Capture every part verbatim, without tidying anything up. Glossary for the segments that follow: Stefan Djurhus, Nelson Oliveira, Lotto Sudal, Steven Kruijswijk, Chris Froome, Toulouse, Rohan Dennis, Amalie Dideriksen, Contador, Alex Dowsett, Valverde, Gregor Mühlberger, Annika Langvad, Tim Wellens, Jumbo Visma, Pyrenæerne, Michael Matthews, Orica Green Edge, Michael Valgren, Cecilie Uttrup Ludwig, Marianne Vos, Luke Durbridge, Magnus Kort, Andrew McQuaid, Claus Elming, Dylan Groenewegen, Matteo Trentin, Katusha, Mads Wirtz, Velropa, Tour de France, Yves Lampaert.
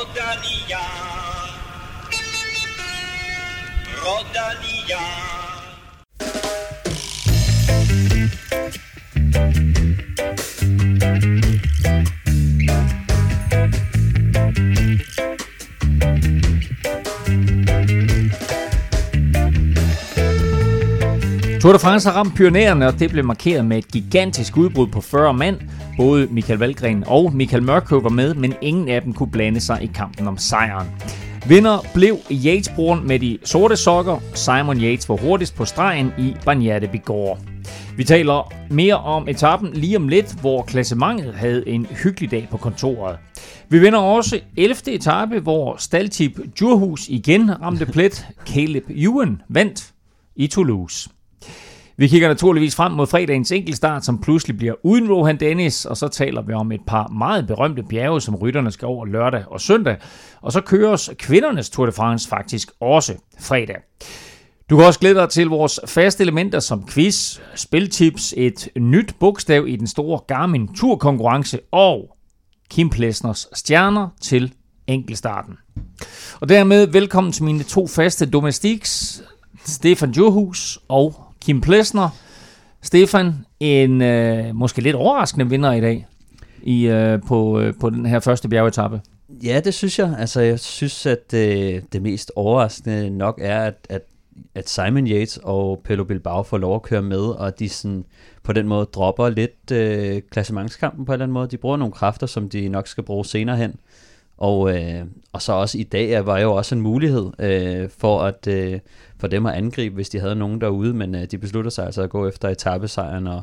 Rodania. Rodania. Tour de France har ramt Pyrenæerne, og det blev markeret med et gigantisk udbrud på fyrre mand. Både Michael Valgren og Michael Mørkøv var med, men ingen af dem kunne blande sig i kampen om sejren. Vinder blev Yates-broren med de sorte sokker. Simon Yates var hurtigst på stregen i Bagnères de Bigorre. Vi taler mere om etappen lige om lidt, hvor klassementet havde en hyggelig dag på kontoret. Vi vender også ellevte etape, hvor staldtip Djurhus igen ramte plet. Caleb Ewan vandt i Toulouse. Vi kigger naturligvis frem mod fredagens enkeltstart, som pludselig bliver uden Rohan Dennis, og så taler vi om et par meget berømte bjerge, som rytterne skal over lørdag og søndag, og så køres kvindernes Tour de France faktisk også fredag. Du kan også glæde dig til vores faste elementer som quiz, spiltips, et nyt bogstav i den store Garmin Tour-konkurrence og Kim Plesners stjerner til enkeltstarten. Og dermed velkommen til mine to faste domestiks, Stefan Djurhus og Kim Plesner. Stefan, en øh, måske lidt overraskende vinder i dag i, øh, på, øh, på den her første bjergetappe. Ja, det synes jeg. Altså, jeg synes, at øh, det mest overraskende nok er, at, at, at Simon Yates og Pello Bilbao får lov at køre med, og de sådan, på den måde dropper lidt øh, klassementskampen på en eller anden måde. De bruger nogle kræfter, som de nok skal bruge senere hen. Og, øh, og så også i dag var jo også en mulighed øh, for, at, øh, for dem at angribe, hvis de havde nogen derude, men øh, de beslutter sig altså at gå efter etapesejren, og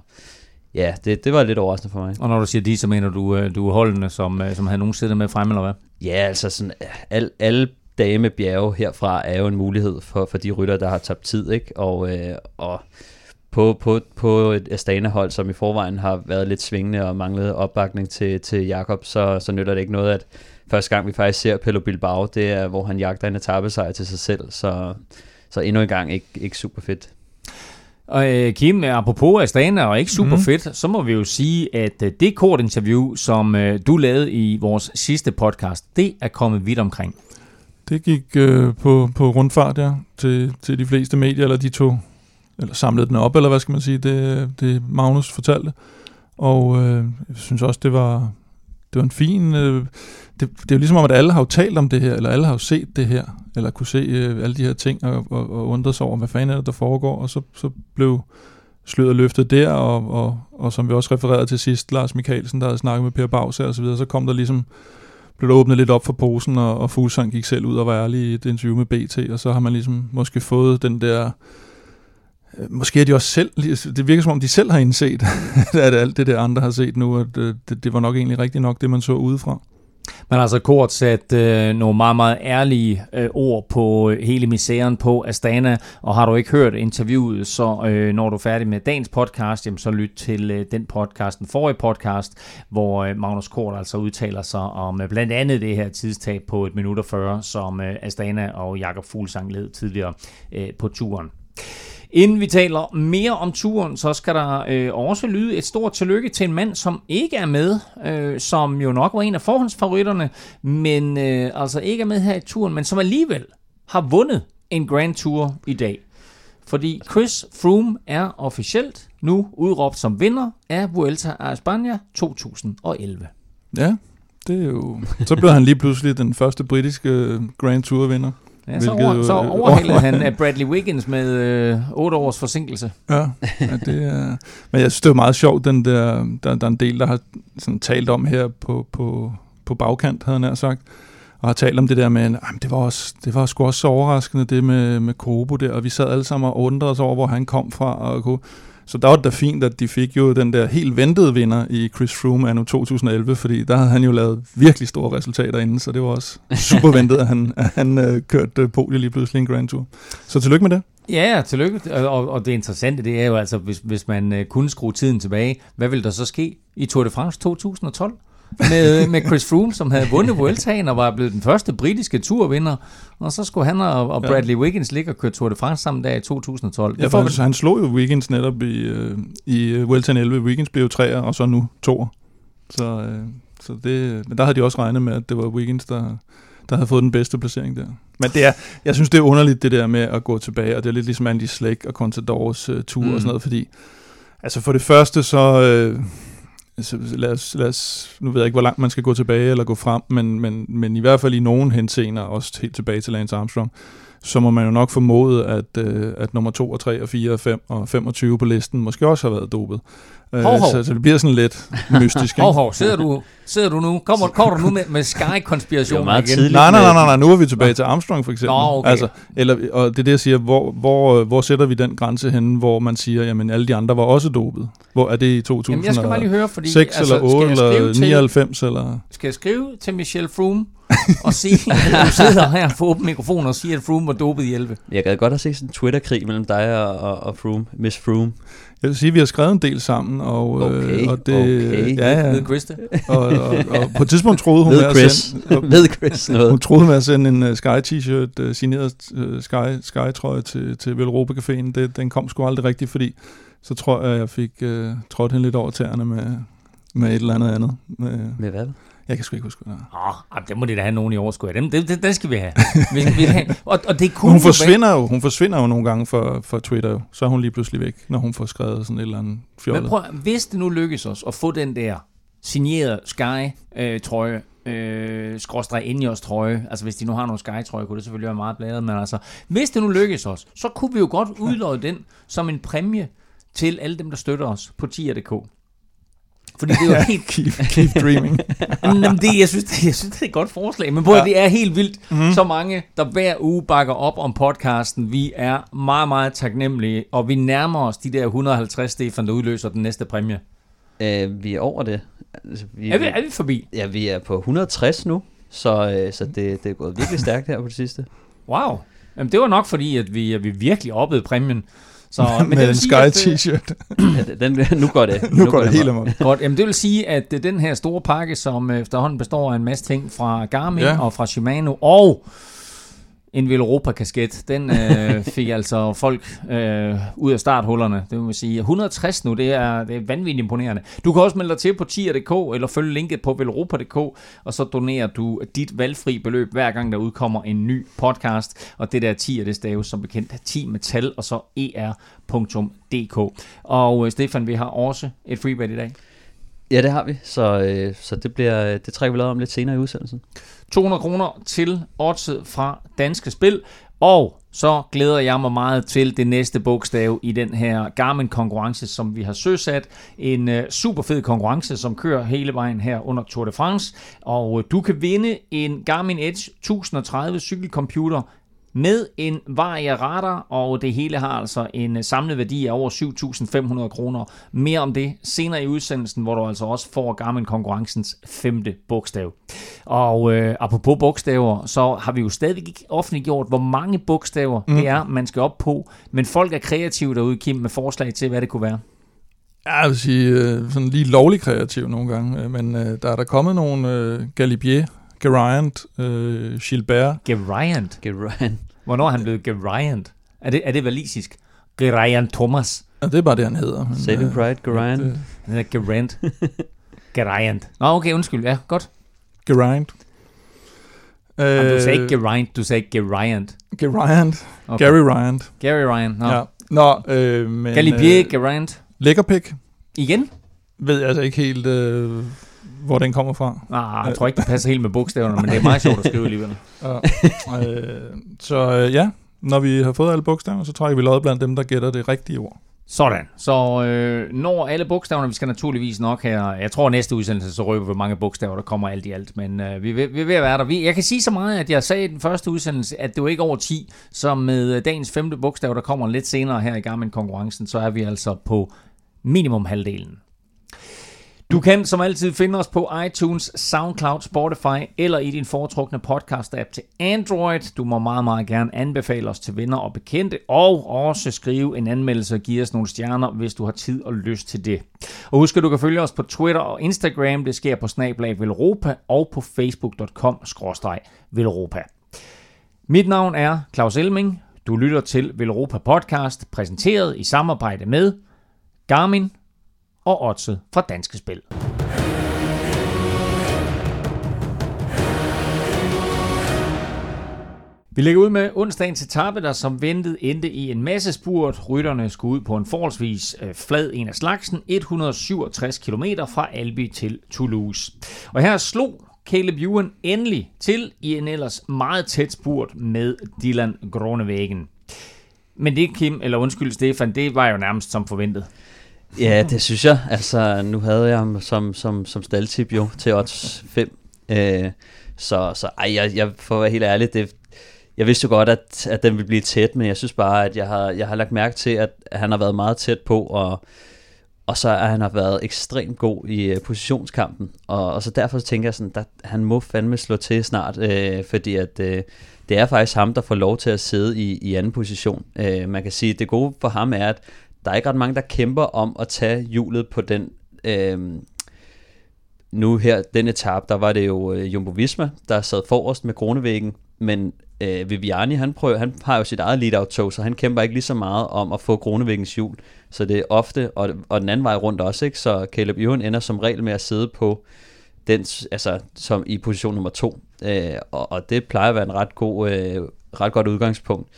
ja, det, det var lidt overraskende for mig. Og når du siger de, så mener du, øh, du er holdene, som, øh, som havde nogen siddet med frem, eller hvad? Ja, altså sådan, al, alle dage med bjerge herfra er jo en mulighed for, for de rytter, der har tabt tid, ikke? Og, øh, og på, på, på et Astana-hold, som i forvejen har været lidt svingende og manglet opbakning til, til Jakob, så, så nytter det ikke noget, at første gang vi faktisk ser Pello Bilbao, det er, hvor han jagter en etapesejr til sig selv, så, så endnu en gang ikke, ikke super fedt. Og øh, Kim, apropos Astana og ikke super mm. fedt, så må vi jo sige, at det kort interview, som øh, du lavede i vores sidste podcast, det er kommet vidt omkring. Det gik øh, på, på rundfart, ja, til, til de fleste medier, eller de to, eller samlede den op, eller hvad skal man sige, det, det Magnus fortalte. Og øh, jeg synes også, det var... Det var en fin... Øh, det, det er jo ligesom om, at alle har jo talt om det her, eller alle har jo set det her, eller kunne se øh, alle de her ting, og, og, og undre sig over, hvad fanden er det, der foregår, og så, så blev sløret løftet der, og, og, og som vi også refererede til sidst, Lars Michaelsen, der havde snakket med Per Baus her, og så videre, så kom der ligesom... blev der åbnet lidt op for posen, og, og Fuglsang gik selv ud og var ærlig i et interview med B T, og så har man ligesom måske fået den der... Måske er de også selv, det virker som om de selv har indset, at alt det der andre har set nu, at det, det var nok egentlig rigtigt nok, det man så udefra. Man har altså kort sat øh, nogle meget, meget ærlige øh, ord på øh, hele misæren på Astana, og har du ikke hørt interviewet, så øh, når du er færdig med dagens podcast, jamen, så lyt til øh, den podcast, den forrige podcast, hvor øh, Magnus Kort altså udtaler sig om øh, blandt andet det her tidstab på et minut og fyrre, som øh, Astana og Jakob Fuglsang led tidligere øh, på turen. Inden vi taler mere om turen, så skal der øh, også lyde et stort tillykke til en mand, som ikke er med, øh, som jo nok var en af forhåndsfavoritterne, men øh, altså ikke er med her i turen, men som alligevel har vundet en Grand Tour i dag. Fordi Chris Froome er officielt nu udråbt som vinder af Vuelta a España to tusind og elleve. Ja, det er jo... Så blev han lige pludselig den første britiske Grand Tour-vinder. Ja, så, over, så overhældede han af Bradley Wiggins med øh, otte års forsinkelse. Ja, ja, det er, men jeg synes, det er meget sjovt, den der, der, der er en del, der har sådan talt om her på, på, på bagkant, havde han nær sagt, og har talt om det der med, det var, også, det var sgu også så overraskende, det med, med Kobo der, og vi sad alle sammen og undrede os over, hvor han kom fra, og så der var det da fint, at de fik jo den der helt ventede vinder i Chris Froome anno to tusind og elleve, fordi der havde han jo lavet virkelig store resultater inden, så det var også super ventet, at han, at han øh, kørte podiet lige pludselig en Grand Tour. Så tillykke med det. Ja, tillykke. Og, og det interessante, det er jo altså, hvis, hvis man øh, kunne skrue tiden tilbage, hvad ville der så ske i Tour de France to tusind og tolv? Med, med Chris Froome, som havde vundet Vueltaen og var blevet den første britiske turvinder, og så skulle han og, og Bradley Wiggins ligge og køre Tour de France sammen der i to tusind og tolv. Ja, for vi... han slog jo Wiggins netop i, i Vueltaen elleve. Wiggins blev jo treer, og så nu toer. Så, øh, Så det, men der havde de også regnet med, at det var Wiggins, der, der havde fået den bedste placering der. Men det er, jeg synes, det er underligt, det der med at gå tilbage, og det er lidt ligesom Andy Schleck og Contadors uh, tur mm. og sådan noget, fordi altså for det første så... Øh, Så lad os, lad os, nu ved jeg ikke, hvor langt man skal gå tilbage eller gå frem, men, men, men i hvert fald i nogen henseender, også helt tilbage til Lance Armstrong, så må man jo nok formode, at, at nummer to og tre og fire og fem og femogtyve på listen måske også har været dopet. Hov, hov. Så, så det bliver sådan lidt mystisk. Hov, hov, sidder du, sidder du nu? Kommer, kommer du nu med, med Sky-konspirationen igen? Nej, nej, nej, nej, nu er vi tilbage til Armstrong for eksempel. Nå, okay. Altså, eller, og det er det, jeg siger, hvor, hvor, hvor sætter vi den grænse henne, hvor man siger, jamen alle de andre var også dopet? Hvor er det i to tusind og seks altså, eller otte eller nioghalvfems? Til, eller? Skal jeg skrive til Michelle Froome? og sige, at du sidder her og får åbent mikrofonen og siger, at Froome var dopet i elleve. Jeg gad godt at se sådan en Twitter-krig mellem dig og, og, og Froome, Miss Froome. Jeg vil sige, at vi har skrevet en del sammen, og, okay, øh, og det... Okay, ja, ja. Ved Chris det. Og, og, og, og på et tidspunkt troede hun med at sende... Og, ved Chris noget. Hun troede med at sende en uh, Sky-t-shirt, uh, signeret uh, Sky, Sky-trøje til, til Velropa Caféen. Det, den kom sgu aldrig rigtigt, fordi så tror jeg, at jeg fik uh, trådt hende lidt over tæerne med, med et eller andet andet. Med, med hvad? Jeg kan sgu ikke huske det. Åh, det må det da have nogen i overskud af dem. Det, det, det skal vi have. Vi skal, vi have. Og, og det er cool, hun, forsvinder jo, hun forsvinder jo nogle gange fra, fra Twitter. Jo. Så er hun lige pludselig væk, når hun får skrevet sådan et eller andet fjollet. Men prøv, hvis det nu lykkes os at få den der signerede Sky-trøje, øh, skråstrej ind i os trøje, altså hvis de nu har nogle Sky-trøje, kunne det selvfølgelig være meget bladret, men altså, hvis det nu lykkes os, så kunne vi jo godt udløje den som en præmie til alle dem, der støtter os på tier punktum d k. Fordi det er jo helt keep, keep dreaming. Jamen det, jeg synes, det, jeg synes det er et godt forslag, men både ja. Det er helt vildt, mm-hmm. så mange der hver uge bakker op om podcasten. Vi er meget meget taknemmelige, og vi nærmer os de der et hundrede og halvtreds Stefan, der udløser den næste præmie. Øh, vi er over det. Altså, vi, er, vi, er vi forbi? Ja, vi er på et hundrede og tres nu, så øh, så det det er gået virkelig stærkt her på det sidste. Wow. Jamen, det var nok fordi at vi at vi virkelig oppede præmien. Så, men med en Sky-t-shirt. Ja, den, nu går det. nu, nu går det, det hele om. Godt, jamen det vil sige, at den her store pakke, som efterhånden består af en masse ting fra Garmin ja. Og fra Shimano, og en Velropa-kasket, den øh, fik altså folk øh, ud af starthullerne. Det vil sige, et hundrede og tres nu, det er, det er vanvittigt imponerende. Du kan også melde dig til på tier punktum d k, eller følge linket på velropa punktum d k, og så donerer du dit valgfri beløb, hver gang der udkommer en ny podcast. Og det der tier, det staves som bekendt ti med tal, og så er punktum d k. Og øh, Stefan, vi har også et freebet i dag. Ja, det har vi, så, øh, så det, bliver, det trækker vi lavet om lidt senere i udsendelsen. to hundrede kroner til oddset fra Danske Spil, og så glæder jeg mig meget til det næste bogstav i den her Garmin-konkurrence, som vi har søsat. En øh, super fed konkurrence, som kører hele vejen her under Tour de France, og øh, du kan vinde en Garmin Edge ti tredive cykelcomputer med en Varia radar, og det hele har altså en samlet værdi af over syv tusind fem hundrede kroner. Mere om det senere i udsendelsen, hvor du altså også får Garmin-konkurrencens femte bogstav. Og øh, apropos bogstaver, så har vi jo stadig ikke offentliggjort, hvor mange bogstaver mm. det er, man skal op på. Men folk er kreative derude, Kim, med forslag til, hvad det kunne være. Ja, jeg vil sige, sådan lige lovlig kreativ nogle gange, men øh, der er der kommet nogle øh, Galibier, Geraint, øh, Gilbert. Geraint? Geraint. Hvornår er han blevet Geraint? Er det, er det valisisk? Geraint Thomas. Ja, det er bare det, han hedder. Saving Pride, Geraint. Det. Han hedder Geraint. Geraint. Nå, okay, undskyld. Ja, godt. Geraint. Øh, Jamen, du sagde ikke Geraint, du sagde Geraint. Geraint. Okay. Gary Ryan. Gary Ryan, nå. Ja. Nå, øh, men... Galibier, øh, Geraint. Lækkerpik. Igen? Ved jeg altså ikke helt... Øh, hvor den kommer fra. Ah, jeg tror ikke, det passer helt med bogstaverne, men det er meget sjovt at skrive alligevel. Ja. Øh, så ja, når vi har fået alle bogstaverne, så trækker vi lod blandt dem, der gætter det rigtige ord. Sådan. Så øh, når alle bogstaverne, vi skal naturligvis nok her, jeg tror næste udsendelse, så røber vi mange bogstaver, der kommer alt i alt, men øh, vi, vi, vi er ved at være der. Vi, jeg kan sige så meget, at jeg sagde i den første udsendelse, at det var ikke over ti, så med dagens femte bogstav, der kommer lidt senere her i Garmin-konkurrencen, så er vi altså på minimum halvdelen. Du kan som altid finde os på iTunes, SoundCloud, Spotify eller i din foretrukne podcast-app til Android. Du må meget, meget gerne anbefale os til venner og bekendte, og også skrive en anmeldelse og give os nogle stjerner, hvis du har tid og lyst til det. Og husk, at du kan følge os på Twitter og Instagram. Det sker på snablag Velropa og på facebook punktum com skråstreg Velropa. Mit navn er Claus Elming. Du lytter til Velropa Podcast, præsenteret i samarbejde med Garmin og oddset fra Danske Spil. Vi lægger ud med onsdagens etape, der som ventet endte i en masse spurt. Rytterne skulle ud på en forholdsvis flad en af slagsen, et hundrede og syvogtres kilometer fra Albi til Toulouse. Og her slog Caleb Ewan endelig til i en ellers meget tæt spurt med Dylan Groenewegen. Men det, Kim, eller undskyld Stefan, det var jo nærmest som forventet. Ja, det synes jeg. Altså, nu havde jeg ham som, som, som staldtip jo til odds fem. Øh, så så ej, jeg, jeg, for at være helt ærlig, det, jeg vidste jo godt, at, at den ville blive tæt, men jeg synes bare, at jeg har, jeg har lagt mærke til, at han har været meget tæt på, og, og så har han har været ekstremt god i uh, positionskampen. Og, og så derfor tænker jeg sådan, at han må fandme slå til snart, øh, fordi at... Øh, det er faktisk ham, der får lov til at sidde i, i anden position. Øh, man kan sige, at det gode for ham er, at der er ikke ret mange, der kæmper om at tage hjulet på den. Øh, nu her, den etape, der var det jo øh, Jumbo Visma, der sad forrest med Groenewegen, men øh, Viviani, han, prøver, han har jo sit eget lead-out-tog, så han kæmper ikke lige så meget om at få Groenewegens hjul. Så det er ofte, og, og den anden vej rundt også, ikke? Så Caleb Ewan ender som regel med at sidde på den, altså som i position nummer to, øh, og, og det plejer at være en ret god, øh, ret godt udgangspunkt.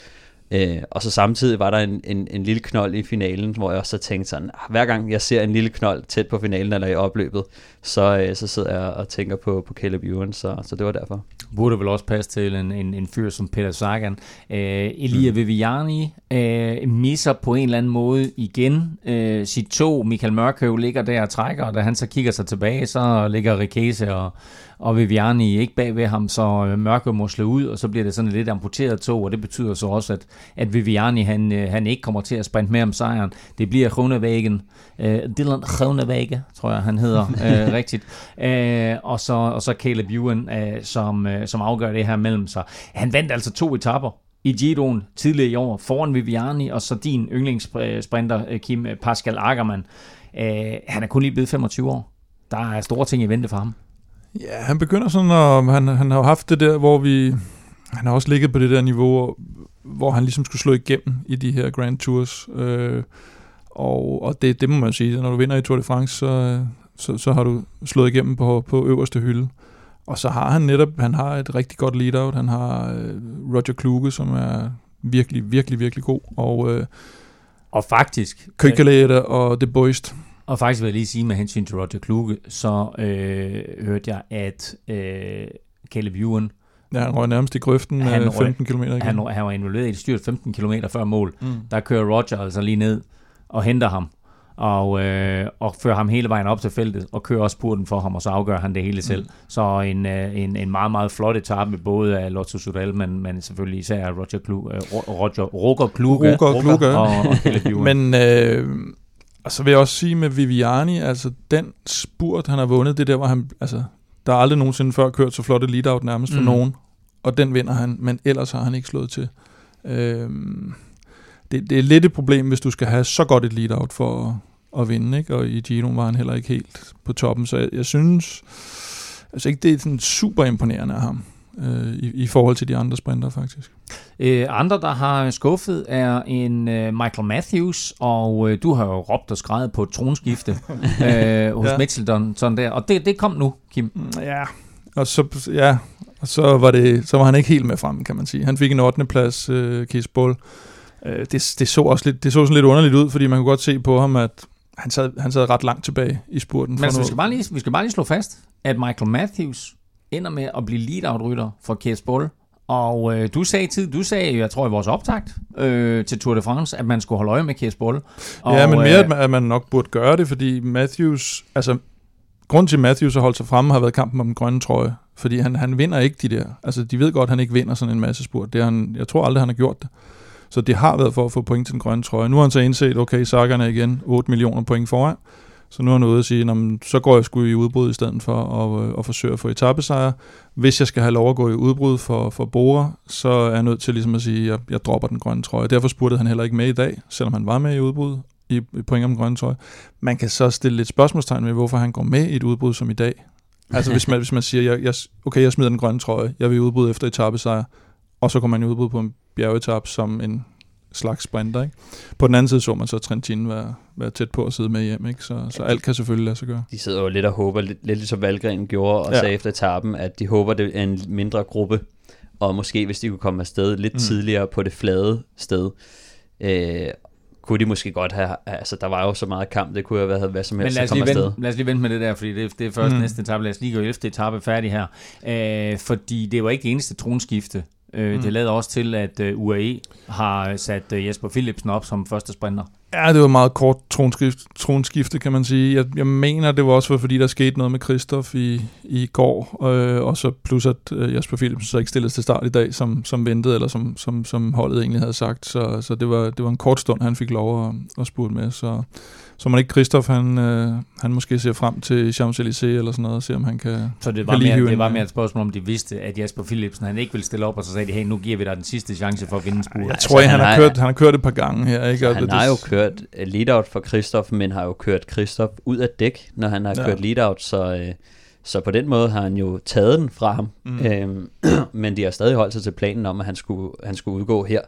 Øh, og så samtidig var der en, en, en lille knold i finalen, hvor jeg også tænkte sådan, hver gang jeg ser en lille knold tæt på finalen eller i opløbet, så, øh, så sidder jeg og tænker på, på Caleb Ewan, så, så det var derfor. Burde vel også passe til en, en, en fyr som Peter Sagan. Øh, Elia Viviani øh, misser på en eller anden måde igen øh, sit tog. Michael Mørkøv ligger der og trækker, og da han så kigger sig tilbage, så ligger Riquese og, og Viviani ikke bag ved ham, så Mørkøv må slå ud, og så bliver det sådan et lidt amputeret tog, og det betyder så også, at, at Viviani han, han ikke kommer til at sprinte med om sejren. Det bliver Groenewegen, øh, Dylan Groenewegen, tror jeg han hedder øh, rigtigt, øh, og, så, og så Caleb Ewan, øh, som som afgør det her mellem sig. Han vandt altså to etapper i Giroen tidligere i år, foran Viviani, og så din yndlingssprinter, Kim, Pascal Ackermann. Øh, han er kun lige blevet femogtyve år. Der er store ting i vente for ham. Ja, han begynder sådan, og han, han har haft det der, hvor vi... Han har også ligget på det der niveau, hvor han ligesom skulle slå igennem i de her Grand Tours. Øh, og og det, det må man sige, når du vinder i Tour de France, så, så, så har du slået igennem på, på øverste hylde. Og så har han netop, han har et rigtig godt lead-out, han har øh, Roger Kluge, som er virkelig, virkelig, virkelig god, og, øh, og faktisk Køkkeleder og The Boist. Og faktisk vil jeg lige sige med hensyn til Roger Kluge, så øh, hørte jeg, at øh, Caleb Ewan, ja, han røg nærmest i grøften han, femten kilometer igen. Han, han var involveret i et styrt femten kilometer før mål. Mm. Der kører Roger altså lige ned og henter ham. Og, øh, og fører ham hele vejen op til feltet, og kører også spurten for ham, og så afgør han det hele selv. Mm. Så en, en, en meget, meget flot etape med både af Lotto Sudal, men, men selvfølgelig især Roger Kluge, Roger, Roger Kluge, Roger Kluge. Og, og Caleb Ewan. Men øh, altså vil jeg også sige med Viviani, altså den spurt, han har vundet, det der, hvor han, altså der er aldrig nogensinde før kørt så flot et lead-out nærmest for mm. nogen, og den vinder han, men ellers har han ikke slået til. Øh, Det, det er lidt et problem, hvis du skal have så godt et lead-out for at, at vinde, ikke? Og i Gino var han heller ikke helt på toppen, så jeg, jeg synes altså ikke, det er sådan super imponerende af ham øh, i, i forhold til de andre sprinter faktisk. Øh, andre, der har skuffet, er en øh, Michael Matthews, og øh, du har jo råbt og skreget på et tronskifte øh, hos ja. Mitchelton, sådan der, og det, det kom nu, Kim. Ja, og så, ja, og så, var, det, så var han ikke helt med frem, kan man sige. Han fik en ottende plads, øh, Kiesbøl. Det, det så også lidt, det så sådan lidt underligt ud, fordi man kunne godt se på ham, at han sad, han sad ret langt tilbage i spurten. Men altså, vi, skal bare lige, vi skal bare lige slå fast, at Michael Matthews ender med at blive lead-out-rytter for Kiesbøl. Og øh, du sagde tid, du sagde, jeg tror i vores optakt øh, til Tour de France, at man skulle holde øje med Kiesbøl. Ja, men mere, øh, at, man, at man nok burde gøre det, fordi Matthews, altså grunden til, at Matthews har holdt sig fremme, har været kampen om den grønne trøje, fordi han, han vinder ikke de der. Altså, de ved godt, at han ikke vinder sådan en masse spurt. Det han, jeg tror aldrig, han har gjort det. Så det har været for at få point til den grønne trøje. Nu har han så indset, okay, Sagan er igen otte millioner point foran. Så nu har han ude at sige, så går jeg sgu i udbrud i stedet for at, at forsøge at få etappesejre. Hvis jeg skal have lov at gå i udbrud for, for Bora, så er jeg nødt til ligesom at sige, at jeg, jeg dropper den grønne trøje. Derfor spurgte han heller ikke med i dag, selvom han var med i udbrud i, i point om den grønne trøje. Man kan så stille lidt spørgsmålstegn med, hvorfor han går med i et udbrud som i dag. Altså hvis man, hvis man siger, jeg, jeg, okay, jeg smider den grønne trøje, jeg vil udbryde efter etappesejre, og så går man i udbrud på en bjergetap som en slags sprinter, ikke? På den anden side så man så Trentin være, være tæt på at sidde med hjem, ikke? Så, så alt kan selvfølgelig lade sig gøre. De sidder jo lidt og håber, lidt, lidt ligesom Valgren gjorde og ja. sagde efter etappen, at de håber, det er en mindre gruppe, og måske hvis de kunne komme afsted lidt mm. tidligere på det flade sted, øh, kunne de måske godt have, altså der var jo så meget kamp, det kunne jo have været hvad som helst. Men lad os, lige vente, lad os lige vente med det der, fordi det, det er først mm. næste etape, lad os lige gå ellevte etape færdig her, øh, fordi det var ikke det eneste tronskifte. Mm. Det lader også til, at U A E har sat Jesper Philipsen op som første sprinter. Ja, det var meget kort tronskift, tronskifte, kan man sige. Jeg, jeg mener, det var også var, fordi der skete noget med Kristoff i, i går, øh, og så plus, at øh, Jesper Philipsen så ikke stilles til start i dag, som, som ventede, eller som, som, som holdet egentlig havde sagt. Så, så det, var, det var en kort stund, han fik lov at, at spurte med. Så, så man ikke Kristoff, han, øh, han måske ser frem til Champs-Élysées eller sådan noget, og ser, om han kan. Så det var, mere, det var mere et spørgsmål, om de vidste, at Jesper Philipsen, han ikke ville stille op, og så sagde de, hey, nu giver vi dig den sidste chance for at vinde spurten. Jeg altså, tror, han, han, har kørt, han har kørt et par gange her. Ikke? Han har jo kørt lead-out for Kristoff, men har jo kørt Kristoff ud af dæk, når han har ja. kørt lead-out, så, øh, så på den måde har han jo taget den fra ham. Mm. Øhm, men de har stadig holdt sig til planen om, at han skulle, han skulle udgå her.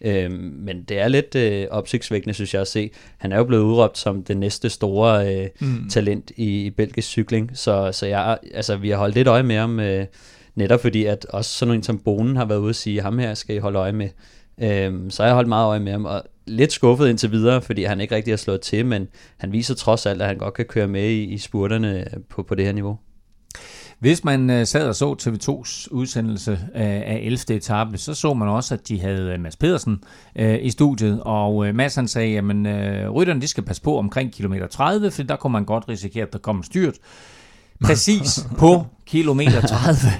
Øhm, men det er lidt øh, opsigtsvækkende, synes jeg at se. Han er jo blevet udråbt som det næste store øh, mm. talent i, i belgisk cykling, så, så jeg, altså, vi har holdt lidt øje med ham, øh, netop fordi, at også sådan nogen som Bonen har været ude og sige, ham her skal I holde øje med. Øhm, så har jeg holdt meget øje med ham, og lidt skuffet indtil videre, fordi han ikke rigtig har slået til, men han viser trods alt, at han godt kan køre med i, i spurterne på, på det her niveau. Hvis man sad og så T V to's udsendelse af ellevte etape, så så man også, at de havde Mads Pedersen øh, i studiet, og Mads han sagde, jamen øh, rytterne de skal passe på omkring kilometer tredive, for der kunne man godt risikere, at der kom en styrt. Præcis på kilometer tredive.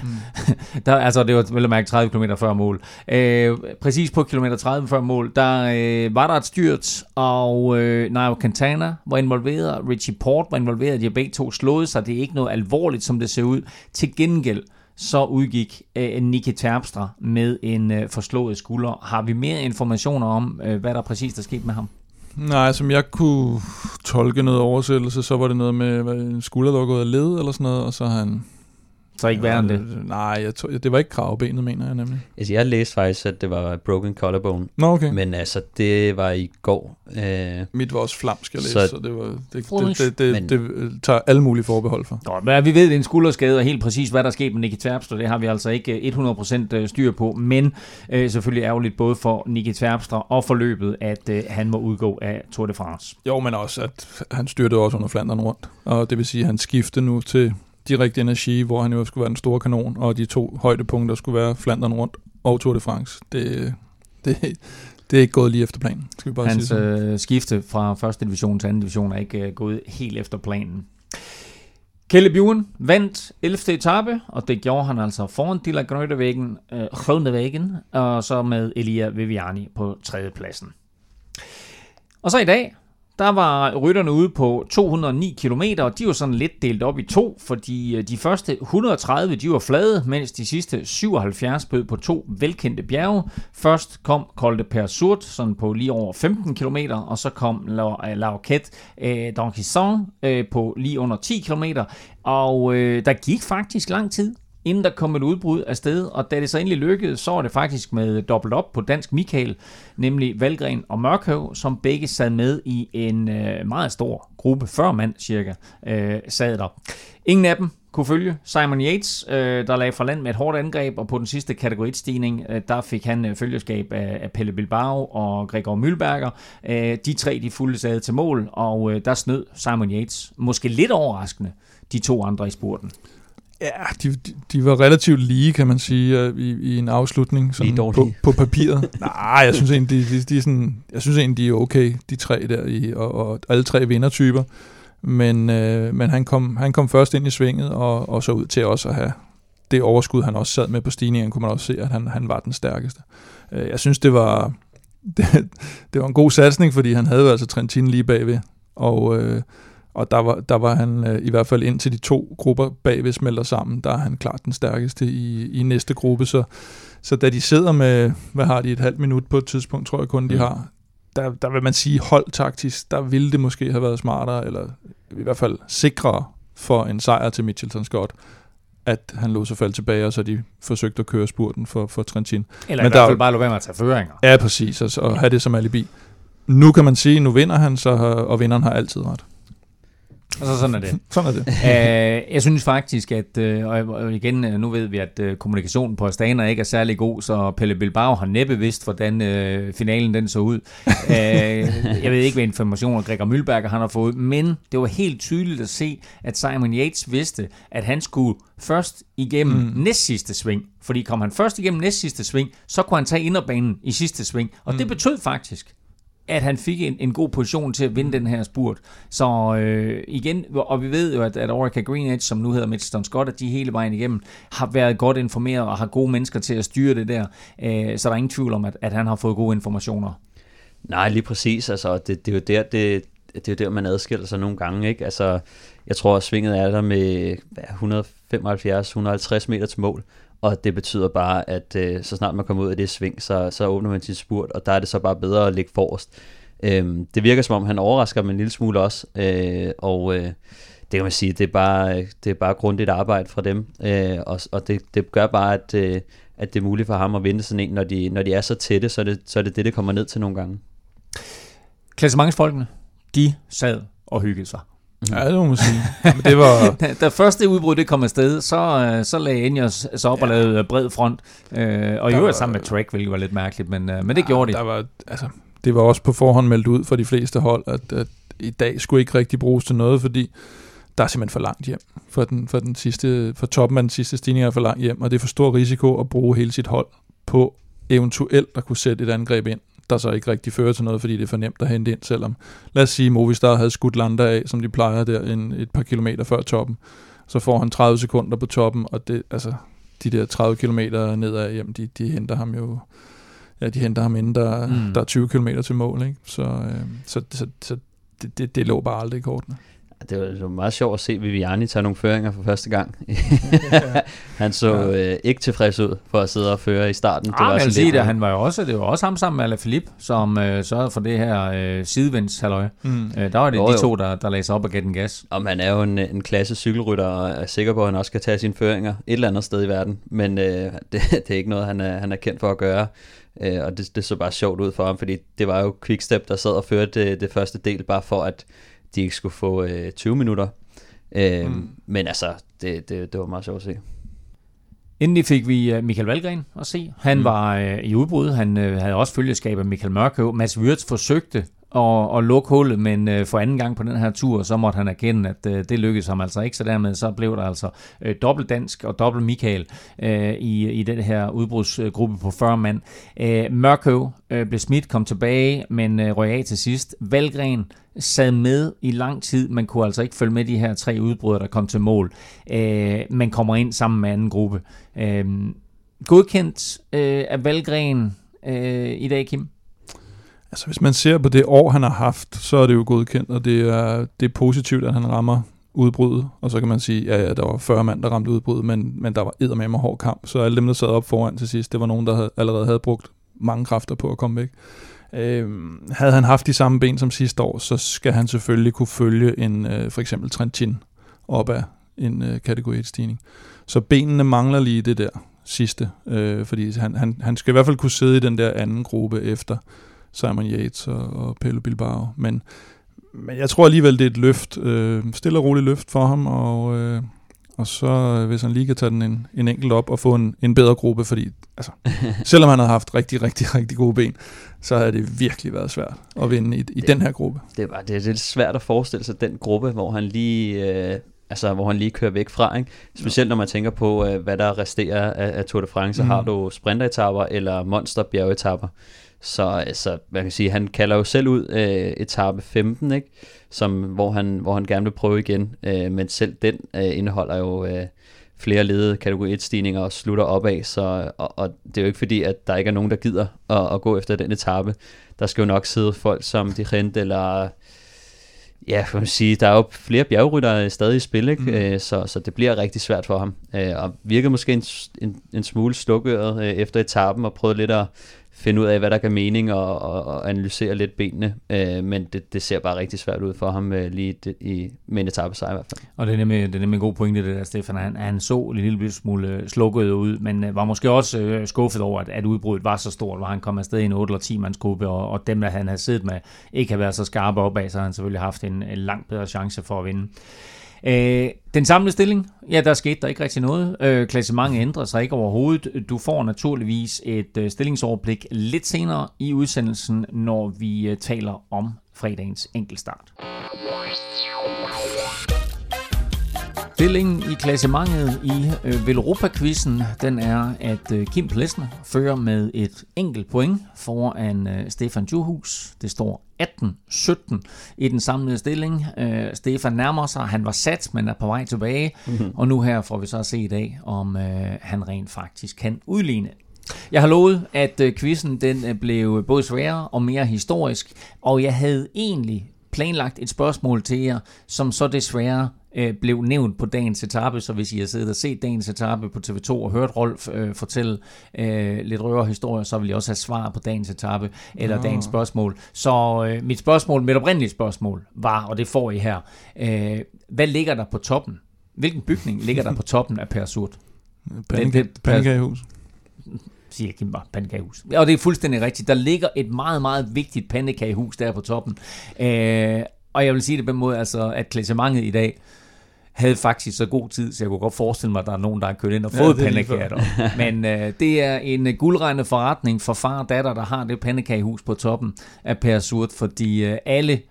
Der, altså, det var vel at mærke tredive kilometer før mål. Øh, præcis på kilometer tredive før mål, der øh, var der et styrt, og øh, Nairo Quintana var involveret, Richie Porte var involveret, de begge to slåede sig. Det er ikke noget alvorligt, som det ser ud. Til gengæld, så udgik øh, Niki Terpstra med en øh, forslået skulder. Har vi mere informationer om, øh, hvad der præcis der skete med ham? Nej, som jeg kunne tolke noget oversættelse, så var det noget med hvad, en skulder, der var gået af led eller sådan noget, og så han. Så ikke værre end det? Nej, jeg tog, det var ikke kravebenet, mener jeg nemlig. Altså, jeg læste faktisk, at det var broken collarbone. Nå, okay. Men altså, det var i går. Øh, Mit var også flamsk, jeg læste, så, så det, var, det, det, det, det, men, det tager alle mulige forbehold for. Nå, men vi ved, det er en skulderskade, og helt præcis, hvad der skete med Niki Terpstra, det har vi altså ikke hundrede procent styr på, men øh, selvfølgelig ærgerligt både for Niki Terpstra og forløbet, at øh, han må udgå af Tour de France. Jo, men også, at han styrtede også under Flandern rundt, og det vil sige, at han skifter nu til direkte energi, hvor han jo skulle være den store kanon, og de to højdepunkter skulle være Flandern rundt og Tour de France. Det, det, det er ikke gået lige efter planen. Skal vi bare Hans sige øh, skifte fra første division til anden division er ikke øh, gået helt efter planen. Caleb Ewan vandt ellevte etape, og det gjorde han altså foran Dylan Groenewegen, øh, Groenewegen, og så med Elia Viviani på tredje pladsen. Og så i dag, der var rytterne ude på to hundrede og ni kilometer, og de var sådan lidt delt op i to, fordi de første et hundrede og tredive, de var flade, mens de sidste syvoghalvfjerds bød på to velkendte bjerge. Først kom Col de Tourmalet, sådan på lige over femten kilometer, og så kom La Roquette d'Anquisson på lige under ti kilometer, og der gik faktisk lang tid, inden der kom et udbrud af sted, og da det så endelig lykkedes, så var det faktisk med dobbelt op på dansk Michael, nemlig Valgren og Mørkøv, som begge sad med i en øh, meget stor gruppe, fyrre mand cirka, øh, sad der. Ingen af dem kunne følge Simon Yates, øh, der lagde fra land med et hårdt angreb, og på den sidste kategoristigning, øh, der fik han øh, følgeskab af, af Pello Bilbao og Gregor Mühlberger. Øh, de tre, de fulgte sad til mål, og øh, der snød Simon Yates, måske lidt overraskende, de to andre i spurten. Ja, de, de var relativt lige, kan man sige, i, i en afslutning sådan på, på papiret. Nej, jeg synes egentlig, de, de, de er sådan, jeg synes egentlig, de er okay, de tre der, i, og, og alle tre vindertyper. Men, øh, men han, kom, han kom først ind i svinget, og, og så ud til også at have det overskud, han også sad med på stigningen, kunne man også se, at han, han var den stærkeste. Jeg synes, det var, det, det var en god satsning, fordi han havde jo altså Trentin lige bagved, og Øh, Og der var, der var han øh, i hvert fald indtil de to grupper bagved smelter sammen, der er han klart den stærkeste i, i næste gruppe. Så, så da de sidder med, hvad har de, et halvt minut på et tidspunkt, tror jeg kun de har, der, der vil man sige holdtaktisk, der ville det måske have været smartere, eller i hvert fald sikrere for en sejr til Mitchelton-Scott, at han lå sig falde tilbage, og så de forsøgte at køre spurten for, for Trentin. Eller men i hvert fald bare lå være med at tage føringer. Ja, præcis, og, og have det som alibi. Nu kan man sige, nu vinder han, så, og vinderen har altid ret. Altså sådan er det. Sådan er det. Æh, jeg synes faktisk, at, og igen, nu ved vi, at kommunikationen på Astana ikke er særlig god, så Pello Bilbao har næppe vidst, hvordan øh, finalen den så ud. Æh, jeg ved ikke, hvad informationer Gregor Mühlberger han har fået, men det var helt tydeligt at se, at Simon Yates vidste, at han skulle først igennem mm. næstsidste sving, fordi kom han først igennem næstsidste sving, så kunne han tage inderbanen i sidste sving, og mm. det betød faktisk, at han fik en, en god position til at vinde den her spurt. Så øh, igen, og vi ved jo, at, at Orica Green Edge, som nu hedder Midtstone Scott, at de hele vejen igennem har været godt informeret og har gode mennesker til at styre det der. Øh, så der er ingen tvivl om, at, at han har fået gode informationer. Nej, lige præcis. Altså, det, det, er jo der, det, det er jo der, man adskiller sig nogle gange, ikke? Altså, jeg tror, at svinget er der med et hundrede femoghalvfjerds til et hundrede og halvtreds meter til mål. Og det betyder bare, at øh, så snart man kommer ud af det sving, så, så åbner man sin spurt, og der er det så bare bedre at ligge forrest. Øhm, det virker som om, han overrasker dem en lille smule også, øh, og øh, det kan man sige, det er bare, det er bare grundigt arbejde fra dem, øh, og, og det, det gør bare, at, øh, at det er muligt for ham at vinde sådan en, når de, når de er så tætte, så er, det, så er det det, det kommer ned til nogle gange. Klassementsfolkene, de sad og hyggede sig. Ja, det må man sige. Jamen, det var... da første udbrud det kom afsted, så, så lagde Ingers så op og lavede bred front. Øh, og i øvrigt sammen med Trek, hvilket var lidt mærkeligt, men, men det ja, gjorde de. Der var, altså, det var også på forhånd meldt ud for de fleste hold, at, at i dag skulle ikke rigtig bruges til noget, fordi der er simpelthen for langt hjem. For, den, for, den sidste, for toppen af den sidste stigning er for langt hjem, og det er for stor risiko at bruge hele sit hold på eventuelt at kunne sætte et angreb ind, der så ikke rigtig fører til noget, fordi det er for nemt at hente ind, selvom, lad os sige, Movistar havde skudt Landa af, som de plejer der en, et par kilometer før toppen, så får han tredive sekunder på toppen, og det, altså, de der tredive kilometer nedad, jamen, de, de henter ham jo, ja, de henter ham inden der, mm. der er tyve kilometer til mål, ikke? Så, øh, så, så, så det, det, det lå bare aldrig i kortene. Det var, det var meget sjovt at se Viviani tage nogle føringer for første gang. Han så ja. øh, ikke tilfreds ud for at sidde og føre i starten. Det var sige det, han var jo også, det var også ham sammen med Alaphilippe, som øh, sørgede for det her øh, sidevindshalløj. Mm. Øh, der var det jo, de to, der, der lagde sig op og gav den gas. Og man er jo en, en klasse cykelrytter, og er sikker på, at han også kan tage sine føringer et eller andet sted i verden. Men øh, det, det er ikke noget, han er, han er kendt for at gøre. Øh, og det, det så bare sjovt ud for ham, fordi det var jo Quickstep, der sad og førte det, det første del, bare for at de ikke skulle få øh, tyve minutter. Øh, mm. Men altså, det, det, det var meget sjovt at se. Endelig fik vi Michael Valgren at se. Han mm. var øh, i udbrud. Han øh, havde også følgeskab af Michael Mørkøv. Mads Wirtz forsøgte at, at lukke hullet, men øh, for anden gang på den her tur, så måtte han erkende, at øh, det lykkedes ham altså ikke. Så dermed så blev der altså øh, dobbelt dansk og dobbelt Michael øh, i, i den her udbrudsgruppe på fyrre mand. Øh, Mørkøv øh, blev smidt, kom tilbage, men øh, røg af til sidst. Valgren sad med i lang tid. Man kunne altså ikke følge med de her tre udbrud, der kom til mål. Øh, man kommer ind sammen med anden gruppe. Øh, godkendt øh, af Valgren øh, i dag, Kim? Altså, hvis man ser på det år, han har haft, så er det jo godkendt, og det er, det er positivt, at han rammer udbruddet. Og så kan man sige, ja, ja, der var fyrre mand, der ramte udbruddet, men, men der var eddermame og hård kamp. Så alle dem, der sad op foran til sidst, det var nogen, der havde, allerede havde brugt mange kræfter på at komme væk. Øhm, havde han haft de samme ben som sidste år, så skal han selvfølgelig kunne følge en øh, for eksempel Trentin op ad en øh, kategori et-stigning. Så benene mangler lige det der sidste, øh, fordi han, han, han skal i hvert fald kunne sidde i den der anden gruppe efter Simon Yates og, og Pello Bilbao. Men, men jeg tror alligevel, det er et løft, øh, stille og roligt løft for ham, og, øh, og så hvis han lige kan tage den en, en enkelt op og få en, en bedre gruppe, fordi altså, selvom han havde haft rigtig, rigtig, rigtig gode ben, så havde det virkelig været svært at vinde i, i det, den her gruppe. Det var det er lidt svært at forestille sig den gruppe, hvor han lige øh, altså hvor han lige kører væk fra, ikke? Specielt når man tænker på, øh, hvad der resterer af, af Tour de France. Mm. Har du sprinteretapper eller monsterbjergetapper? Så altså, man kan sige, han kalder jo selv ud øh, etape femten, ikke? Som, hvor, han, hvor han gerne vil prøve igen, øh, men selv den øh, indeholder jo øh, flere ledede kategori et-stigninger og slutter opad, så, og, og det er jo ikke fordi, at der ikke er nogen, der gider at, at gå efter den etape. Der skal jo nok sidde folk som de Gent, eller ja, kan man sige, der er jo flere bjergryttere stadig i spil, ikke? Mm. Æ, så, så det bliver rigtig svært for ham, Æ, og virker måske en, en, en smule slukøret øh, efter etappen og prøvede lidt at finde ud af, hvad der gør mening, og, og analysere lidt benene, øh, men det, det ser bare rigtig svært ud for ham, øh, lige det, i, med en etapesejr i hvert fald. Og det er nemlig, det er nemlig en god pointe, det der, Stefan. Han, han så en lille smule slukket ud, men var måske også øh, skuffet over, at, at udbruddet var så stort, hvor han kom afsted i en otte- eller ti-mandsgruppe, og, og dem, der han havde siddet med, ikke har været så skarpe opad, så han selvfølgelig haft en, en langt bedre chance for at vinde. Øh, den samlede stilling, ja, der skete der ikke rigtig noget. Øh, klassementet ændrer sig ikke overhovedet. Du får naturligvis et øh, stillingsoverblik lidt senere i udsendelsen, når vi øh, taler om fredagens enkeltstart. Stillingen i klassementet i øh, Velropa-quizzen, den er, at øh, Kim Plesner fører med et enkelt point foran øh, Stefan Juhus. Det står atten sytten i den samlede stilling. Øh, Stefan nærmer sig, han var sat, men er på vej tilbage. Mm-hmm. Og nu her får vi så at se i dag, om øh, han rent faktisk kan udligne. Jeg har lovet, at øh, quizzen den blev både sværere og mere historisk, og jeg havde egentlig planlagt et spørgsmål til jer, som så desværre blev nævnt på dagens etape, så hvis I har siddet og set dagens etape på T V to og hørt Rolf øh, fortælle øh, lidt røverhistorier, så vil I også have svar på dagens etape eller oh. dagens spørgsmål. Så øh, mit spørgsmål, mit oprindelige spørgsmål var, og det får I her, øh, hvad ligger der på toppen? Hvilken bygning ligger der på toppen af Père Surt? Pandekagehus. Siger Kim bare, pandekagehus. Og det er fuldstændig rigtigt. Der ligger et meget, meget vigtigt pandekagehus der på toppen. Øh, og jeg vil sige det på en måde, altså, at klassementet i dag havde faktisk så god tid, så jeg kunne godt forestille mig, at der er nogen, der har kørt ind og fået ja, pandekager. Men øh, det er en guldregnende forretning for far og datter, der har det pandekagehus på toppen af Père Surt, fordi øh, alle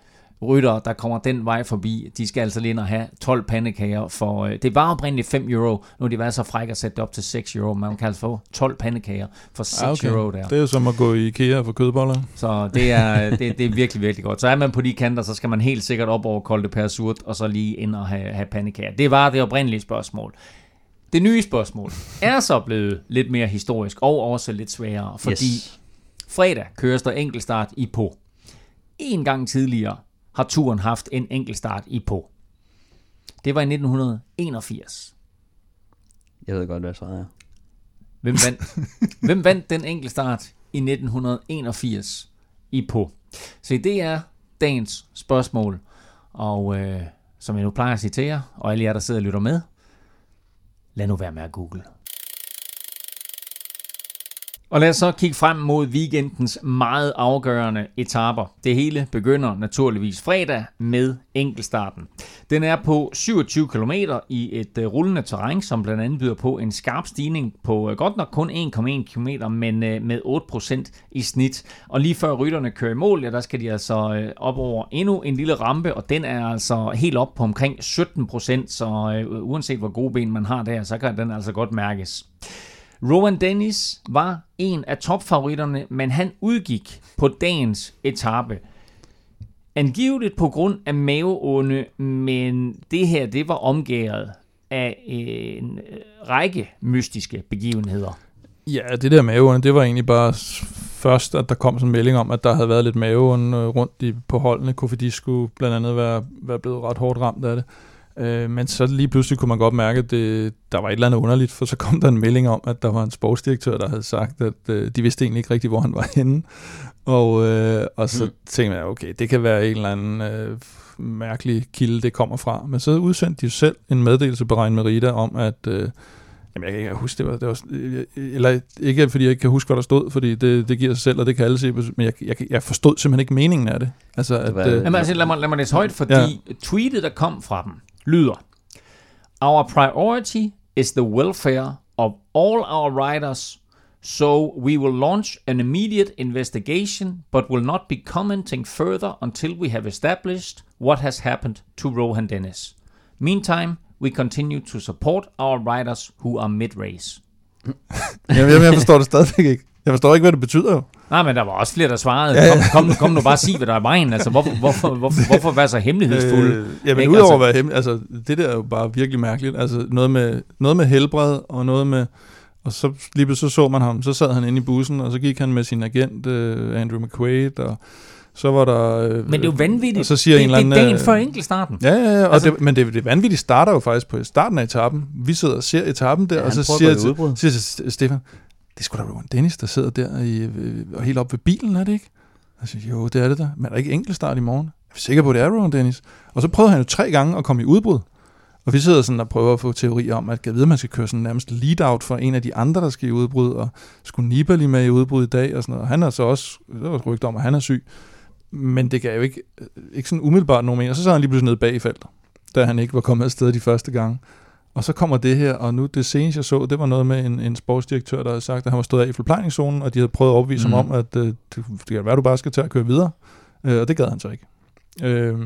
ryttere, der kommer den vej forbi, de skal altså lige ind og have tolv pandekager, for øh, det var oprindeligt fem euro, nu har de været så frække at sætte det op til seks euro, man kan altså få tolv pandekager for seks euro der. Det er jo som at gå i IKEA for kødboller. Så det er, det, det er virkelig, virkelig godt. Så er man på de kanter, så skal man helt sikkert op over Col de Père Surt, og så lige ind og have, have pandekager. Det var det oprindelige spørgsmål. Det nye spørgsmål er så blevet lidt mere historisk, og også lidt sværere, fordi yes. fredag køres der enkeltstart i Pau. En gang tidligere har turen haft en enkeltstart i Pau. Det var i nitten enogfirs. Jeg ved godt, hvad jeg svarede her. Hvem vandt? Hvem vandt den enkeltstart i nitten enogfirs i Pau? Så det er dagens spørgsmål, og øh, som jeg nu plejer at citere, og alle jer, der sidder og lytter med, lad nu være med at google. Og lad os så kigge frem mod weekendens meget afgørende etaper. Det hele begynder naturligvis fredag med enkeltstarten. Den er på syvogtyve kilometer i et rullende terræn, som blandt andet byder på en skarp stigning på godt nok kun en komma en kilometer, men med otte procent i snit. Og lige før rytterne kører i mål, ja, der skal de altså op over endnu en lille rampe, og den er altså helt op på omkring sytten procent, så uanset hvor gode ben man har der, så kan den altså godt mærkes. Rohan Dennis var en af topfavoritterne, men han udgik på dagens etape. Angiveligt på grund af maveånde, men det her det var omgæret af en række mystiske begivenheder. Ja, det der maveånde, det var egentlig bare først, at der kom sådan en melding om, at der havde været lidt maveånde rundt i, på holdene, fordi de skulle blandt andet være, være blevet ret hårdt ramt af det. Men så lige pludselig kunne man godt mærke, at det, der var et eller andet underligt, for så kom der en melding om, at der var en sportsdirektør, der havde sagt, at de vidste egentlig ikke rigtigt, hvor han var henne. Og, øh, og så mm. tænkte jeg, okay, det kan være en eller anden øh, mærkelig kilde, det kommer fra. Men så udsendte de selv en meddelelse på Rein Merida om, at... Øh, Jamen, jeg kan ikke huske, det var, det var... Eller ikke, fordi jeg ikke kan huske, hvad der stod, fordi det, det giver sig selv, og det kan alle se, men jeg, jeg, jeg forstod simpelthen ikke meningen af det. Altså, at, det var, øh, jamen, altså, lad mig, lad mig læse højt, fordi ja. tweetet, der kom fra dem, lyder: Our priority is the welfare of all our riders, so we will launch an immediate investigation, but will not be commenting further until we have established what has happened to Rohan Dennis. Meantime, we continue to support our riders who are mid-race. Jamen, jeg forstår det stadigvæk ikke. Jeg forstår ikke, hvad det betyder. Nej, men der var også flere, der svarede. Ja, ja. Kom, kom, kom nu bare og sig, hvad der er vejen. Altså, hvorfor, hvorfor, hvorfor, hvorfor være så hemmelighedsfulde? Øh, jamen, udover altså, at være hemmelig, altså, det der er jo bare virkelig mærkeligt. Altså, noget med, noget med helbred, og noget med... Og så lige så så man ham, så sad han inde i bussen, og så gik han med sin agent, uh, Andrew McQuaid, og... Så var der... Øh, men det er jo vanvittigt. Så siger det, en det, det er dagen anden, øh, før enkeltstarten. Ja, ja, ja. Og altså, det, men det, det vanvittige starter jo faktisk på starten af etappen. Vi sidder og ser etappen der, ja, og så siger, til, siger til Stefan, det er sgu da Rohan Dennis, der sidder der i, og helt op ved bilen, er det ikke? Jeg siger, jo, det er det der. Men er der ikke enkeltstart i morgen? Jeg er sikker på, det er Rohan Dennis. Og så prøvede han jo tre gange at komme i udbrud. Og vi sidder sådan og prøver at få teorier om, at jeg ved, at man skal køre sådan nærmest lead-out for en af de andre, der skal i udbrud, og skulle Nibali med i udbrud i dag, og sådan noget. Og han er så også, der var rygter om, at han er syg. Men det gav jo ikke, ikke sådan umiddelbart nogen mening. Og så sad han lige pludselig nede bag i feltet, da han ikke var kommet afsted de første gange. Og så kommer det her, og nu det seneste jeg så, det var noget med en, en sportsdirektør, der havde sagt, at han var stået af i forplejningszonen, og de havde prøvet at opvise mm-hmm. ham om, at øh, det kan være, du bare skal til at køre videre. Øh, og det gad han så ikke. Øh,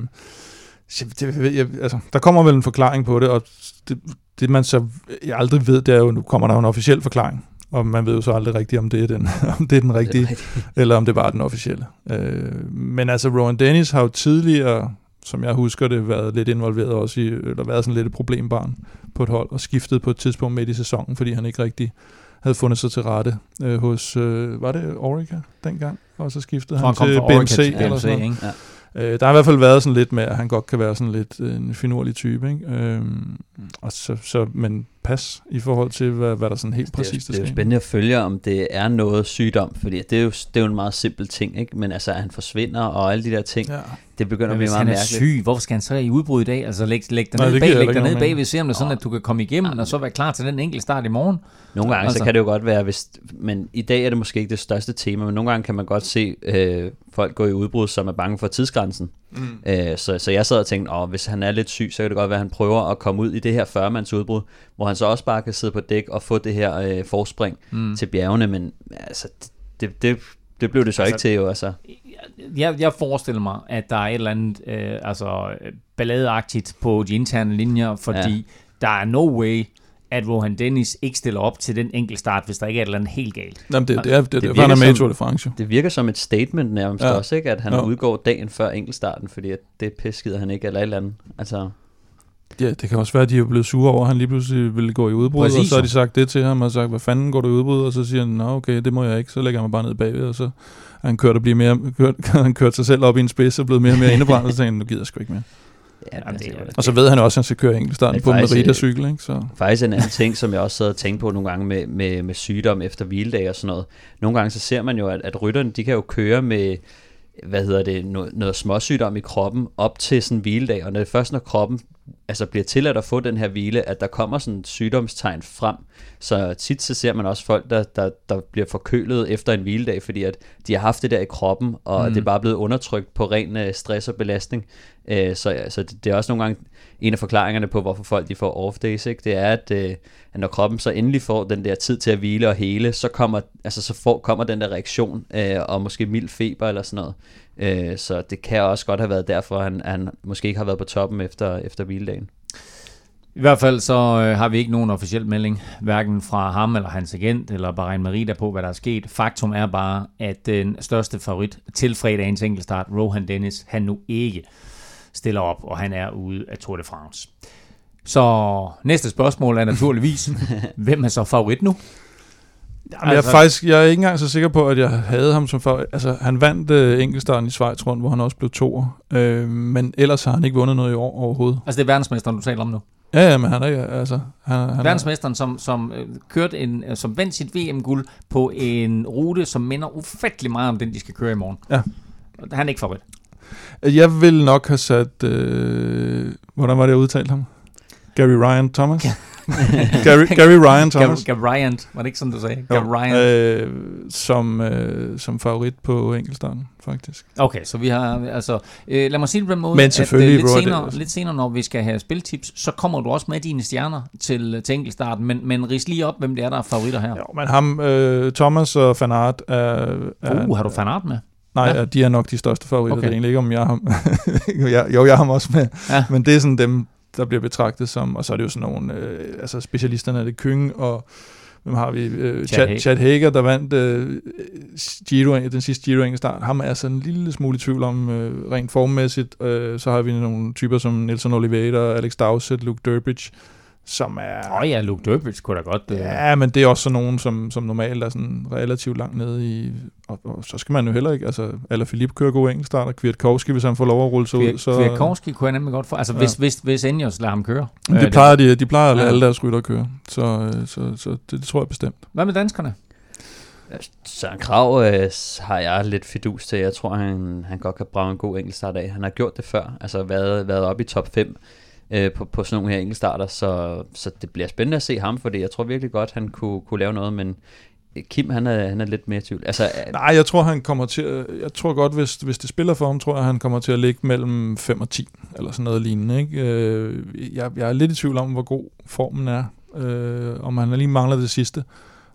det, jeg, altså, der kommer vel en forklaring på det, og det, det man så jeg aldrig ved, det er jo, nu kommer der jo en officiel forklaring, og man ved jo så aldrig rigtigt, om det er den, om det er den rigtige, det er rigtigt. Eller om det bare er den officielle. Øh, men altså, Rohan Dennis har jo tidligere, som jeg husker det, været lidt involveret også i, eller været sådan lidt et problembarn på et hold, og skiftet på et tidspunkt midt i sæsonen, fordi han ikke rigtig havde fundet sig til rette øh, hos, øh, var det Orica dengang? Og så skiftede han, han til B M C eller sådan noget. Ja. Øh, der har i hvert fald været sådan lidt med, at han godt kan være sådan lidt øh, en finurlig type, ikke? Øh, og så, så, men pas i forhold til, hvad, hvad der sådan helt altså, præcist er. Det er jo spændende at følge, om det er noget sygdom, fordi det er jo, det er jo en meget simpel ting, ikke? Men altså, at han forsvinder og alle de der ting, ja. Det begynder at blive meget mærkeligt. Hvis han er syg, hvorfor skal han så i udbrud i dag? Altså læg, læg dig ned bag, læg dig ned bag, vi ser om det sådan, at du kan komme igennem, ja, og så være klar til den enkelte start i morgen. Nogle gange altså. Så kan det jo godt være, hvis, men i dag er det måske ikke det største tema, men nogle gange kan man godt se øh, folk gå i udbrud, som er bange for tidsgrænsen. Mm. Øh, så, så jeg sad og tænkte, åh, hvis han er lidt syg, så kan det godt være, at han prøver at komme ud i det her fyrre-mands udbrud, hvor han så også bare kan sidde på dæk og få det her øh, forspring mm. til bjergene, men altså, det, det, det blev det så altså, ikke til jo, altså. Jeg, jeg forestiller mig, at der er et eller andet øh, altså, balladeagtigt på de interne linjer, fordi ja. Der er no way, at Rohan Dennis ikke stiller op til den enkelte start, hvis der ikke er et eller andet helt galt. Jamen, det, det er, det, det, det virker som, med Tour de France. Det virker som et statement nærmest ja. Også, ikke? At han ja. Udgår dagen før enkeltstarten, fordi at det piskede han ikke eller et eller andet. Altså... Ja, det kan også være, at de er blevet sure over, at han lige pludselig ville gå i udbrud, præcis. Og så har de sagt det til ham, og sagt, hvad fanden går du i udbrud? Og så siger han, nå okay, det må jeg ikke, så lægger han mig bare ned bagved, og så han kørt og blive mere, kørt, han kørt sig selv op i en spids og blevet mere og mere indebrændt, og så tænkte han, nu gider jeg sgu ikke mere. Ja, jamen, det, og så ved han også, at han skal køre enkeltstarten på en Merida-cykel, ikke? Så. Faktisk en anden ting, som jeg også sad og tænkte på nogle gange med, med, med sygdom efter hviledag og sådan noget. Nogle gange så ser man jo, at, at rytterne, de kan jo køre med... hvad hedder det, noget, noget småsygdom i kroppen op til sådan en hviledag, og når det først når kroppen altså bliver tilladt at få den her hvile, at der kommer sådan et sygdomstegn frem, så tit så ser man også folk, der, der, der bliver forkølet efter en hviledag, fordi at de har haft det der i kroppen, og mm. det er bare blevet undertrykt på ren stress og belastning, så, så det er også nogle gange en af forklaringerne på, hvorfor folk de får off days, ikke? Det er, at, at når kroppen så endelig får den der tid til at hvile og hele, så kommer, altså, så får, kommer den der reaktion, og måske mild feber eller sådan noget. Så det kan også godt have været derfor, at han, han måske ikke har været på toppen efter, efter hviledagen. I hvert fald så har vi ikke nogen officiel melding, hverken fra ham eller hans agent, eller Bahrain Merida på, hvad der er sket. Faktum er bare, at den største favorit til fredagens enkeltstart, Rohan Dennis, han nu ikke stiller op, og han er ude af Tour de France. Så næste spørgsmål er naturligvis, hvem er så favorit nu? Jamen, altså, jeg, er faktisk, jeg er ikke engang så sikker på, at jeg havde ham som favorit. Altså, han vandt øh, enkeltstarten i Schweiz rundt, hvor han også blev toer. Øh, men ellers har han ikke vundet noget i år overhovedet. Altså, det er verdensmesteren, du taler om nu? Ja, ja, men han er altså... Han, han verdensmesteren, som, som, øh, kørte en, som vandt sit V M-guld på en rute, som minder ufattelig meget om den, de skal køre i morgen. Ja. Han er ikke favorit. Jeg vil nok have sat... Øh, hvordan var det, jeg udtalte ham? Geraint Thomas? Ja. Gary, Gary Ryan Thomas. Geraint, var det ikke sådan, du sagde? Geraint. Øh, som, øh, som favorit på enkeltstarten, faktisk. Okay, så vi har, altså, øh, lad mig sige det på den måde, men at øh, lidt, senere, lidt senere, når vi skal have spiltips, så kommer du også med dine stjerner til, til enkeltstarten, men, men rids lige op, hvem det er, der er favoritter her. Jo, men ham, øh, Thomas og Van Aert er... er uh, har du Van Aert med? Nej, ja. De er nok de største favoritter, okay. Det er egentlig ikke, om jeg har ham. Jo, jeg har ham også med, ja. Men det er sådan dem... der bliver betragtet som, og så er det jo sådan nogle, øh, altså specialisterne er det Kønge, og hvem har vi, øh, Chad, Chad Hager, der vandt øh, Giro, den sidste Giro-enkeltstart, ham er sådan en lille smule tvivl om, øh, rent formmæssigt, øh, så har vi nogle typer som Nelson Oliveira, Alex Dowsett, Luke Durbridge, som er... Åh oh ja, Luke Durbridge kunne da godt... Øh. Ja, men det er også sådan nogen, som, som normalt er sådan relativt langt nede i... Og, og så skal man jo heller ikke... Altså, Alaphilippe kører god enkeltstarter. Kwiatkowski, hvis han får lov at rulle sig Kwiat- ud, så... Kwiatkowski kunne jeg nemlig godt få... Altså, ja. hvis, hvis, hvis Ingers lader ham køre. De øh, plejer, de, de plejer ja. Alle deres rytter at køre. Så, så, så, så det, det tror jeg bestemt. Hvad med danskerne? Søren Kragh øh, har jeg lidt fidus til. Jeg tror, han, han godt kan brage en god enkeltstart af. Han har gjort det før, altså været, været oppe i top fem øh, på, på sådan nogle her enkeltstarter, så, så det bliver spændende at se ham, for det. Jeg tror virkelig godt, han kunne, kunne lave noget, men Kim, han er, han er lidt mere i tvivl. Altså, nej, jeg tror, han kommer til at, jeg tror godt, hvis, hvis det spiller for ham, tror jeg, han kommer til at ligge mellem fem og ti, eller sådan noget lignende. Ikke? Jeg, jeg er lidt i tvivl om, hvor god formen er, øh, om han lige mangler det sidste.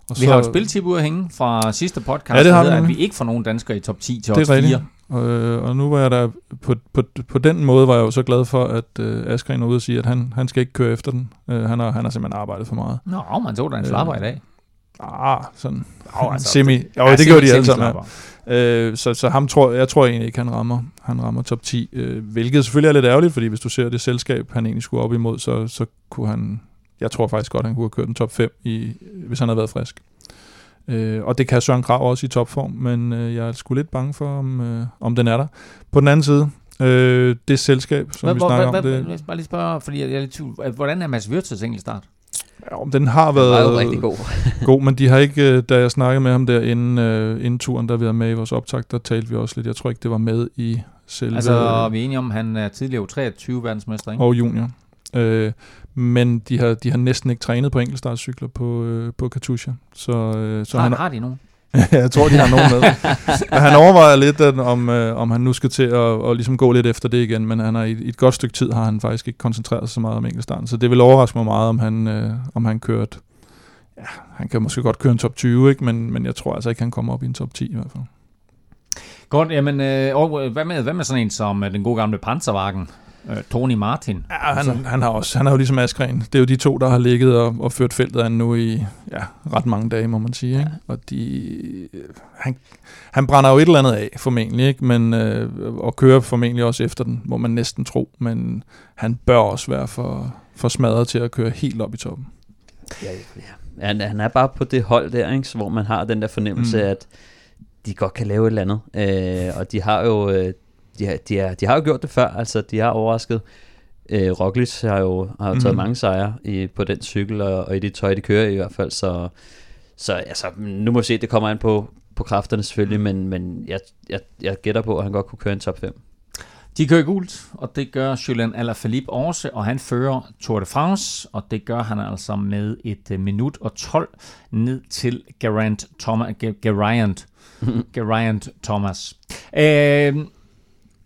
Og vi så har et spiltip ud at hænge fra sidste podcast, ja, det har der hedder, at vi ikke får nogen danskere i top ti til top fire. Rigtigt. Øh, og nu var jeg der på, på, på den måde var jeg jo så glad for, at øh, Askren er ude og sige, at han, han skal ikke køre efter den. Øh, han, har, han har simpelthen arbejdet for meget. Nå, man tog da en slapper øh, i dag. Ah, sådan oh, altså, semi. Jo, ja, det semi, gør de semi, alle sammen. Øh, så så ham tror, jeg tror egentlig ikke, han rammer, han rammer top ti, øh, hvilket selvfølgelig er lidt ærgerligt, fordi hvis du ser det selskab, han egentlig skulle op imod, så, så kunne han, jeg tror faktisk godt, han kunne have kørt en top fem, i, hvis han havde været frisk. Øh, og det kan Søren Kragh også i topform, men øh, jeg er sgu lidt bange for, om, øh, om den er der. På den anden side, øh, det selskab, som hva, vi snakker hva, om. Hva, det, jeg skal bare lige spørge, fordi jeg er lidt tvivl. Hvordan er Mads Wirtz' enkeltstart? Ja, den har været, den været rigtig god. god, men de har ikke, da jeg snakkede med ham der inden, uh, inden turen, der vi havde med i vores optag, der talte vi også lidt. Jeg tror ikke, det var med i selve... Altså, vi er enige om, han er tidligere treogtyve verdensmester, ikke? Og junior. Uh, men de har, de har næsten ikke trænet på enkeltstartscykler på, uh, på Katusha. Så, uh, så har, han, har de nogen? Jeg tror, de har nogen med. Han overvejer lidt, at, om, øh, om han nu skal til at, at ligesom gå lidt efter det igen, men han har i, i et godt stykke tid har han faktisk ikke koncentreret sig så meget om enkeltstarten, så det vil overraske mig meget, om han, øh, om han kørt. Ja, han kan måske godt køre en top tyve, ikke? Men, men jeg tror altså ikke, han kommer op i en top ti i hvert fald. Godt, jamen, øh, og hvad, med, hvad med sådan en som den gode gamle panservagen? Tony Martin. Ja, han, altså. han har også, han har jo ligesom Askren. Det er jo de to, der har ligget og, og ført feltet an nu i ja, ret mange dage, må man sige. Ikke? Ja. Og de, han, han brænder jo et eller andet af, formentlig, ikke? Men, øh, og kører formentlig også efter den, må man næsten tro, men han bør også være for, for smadret til at køre helt op i toppen. Ja, ja. Han, han er bare på det hold der, ikke? Hvor man har den der fornemmelse, mm. at de godt kan lave et eller andet. Øh, og de har jo... Øh, De har, de, har, de har jo gjort det før, altså de har overrasket. Øh, Roglic har jo har taget mm-hmm. mange sejre i, på den cykel, og, og i det tøj, de kører i hvert fald. Så, så altså, nu må vi se, det kommer an på, på kræfterne selvfølgelig, men, men jeg, jeg, jeg gætter på, at han godt kunne køre en top fem. De kører gult, og det gør Julian Alaphilippe også, og han fører Tour de France, og det gør han altså med et minut og tolv ned til Geraint Thomas. Geraint, Geraint Thomas. Øh,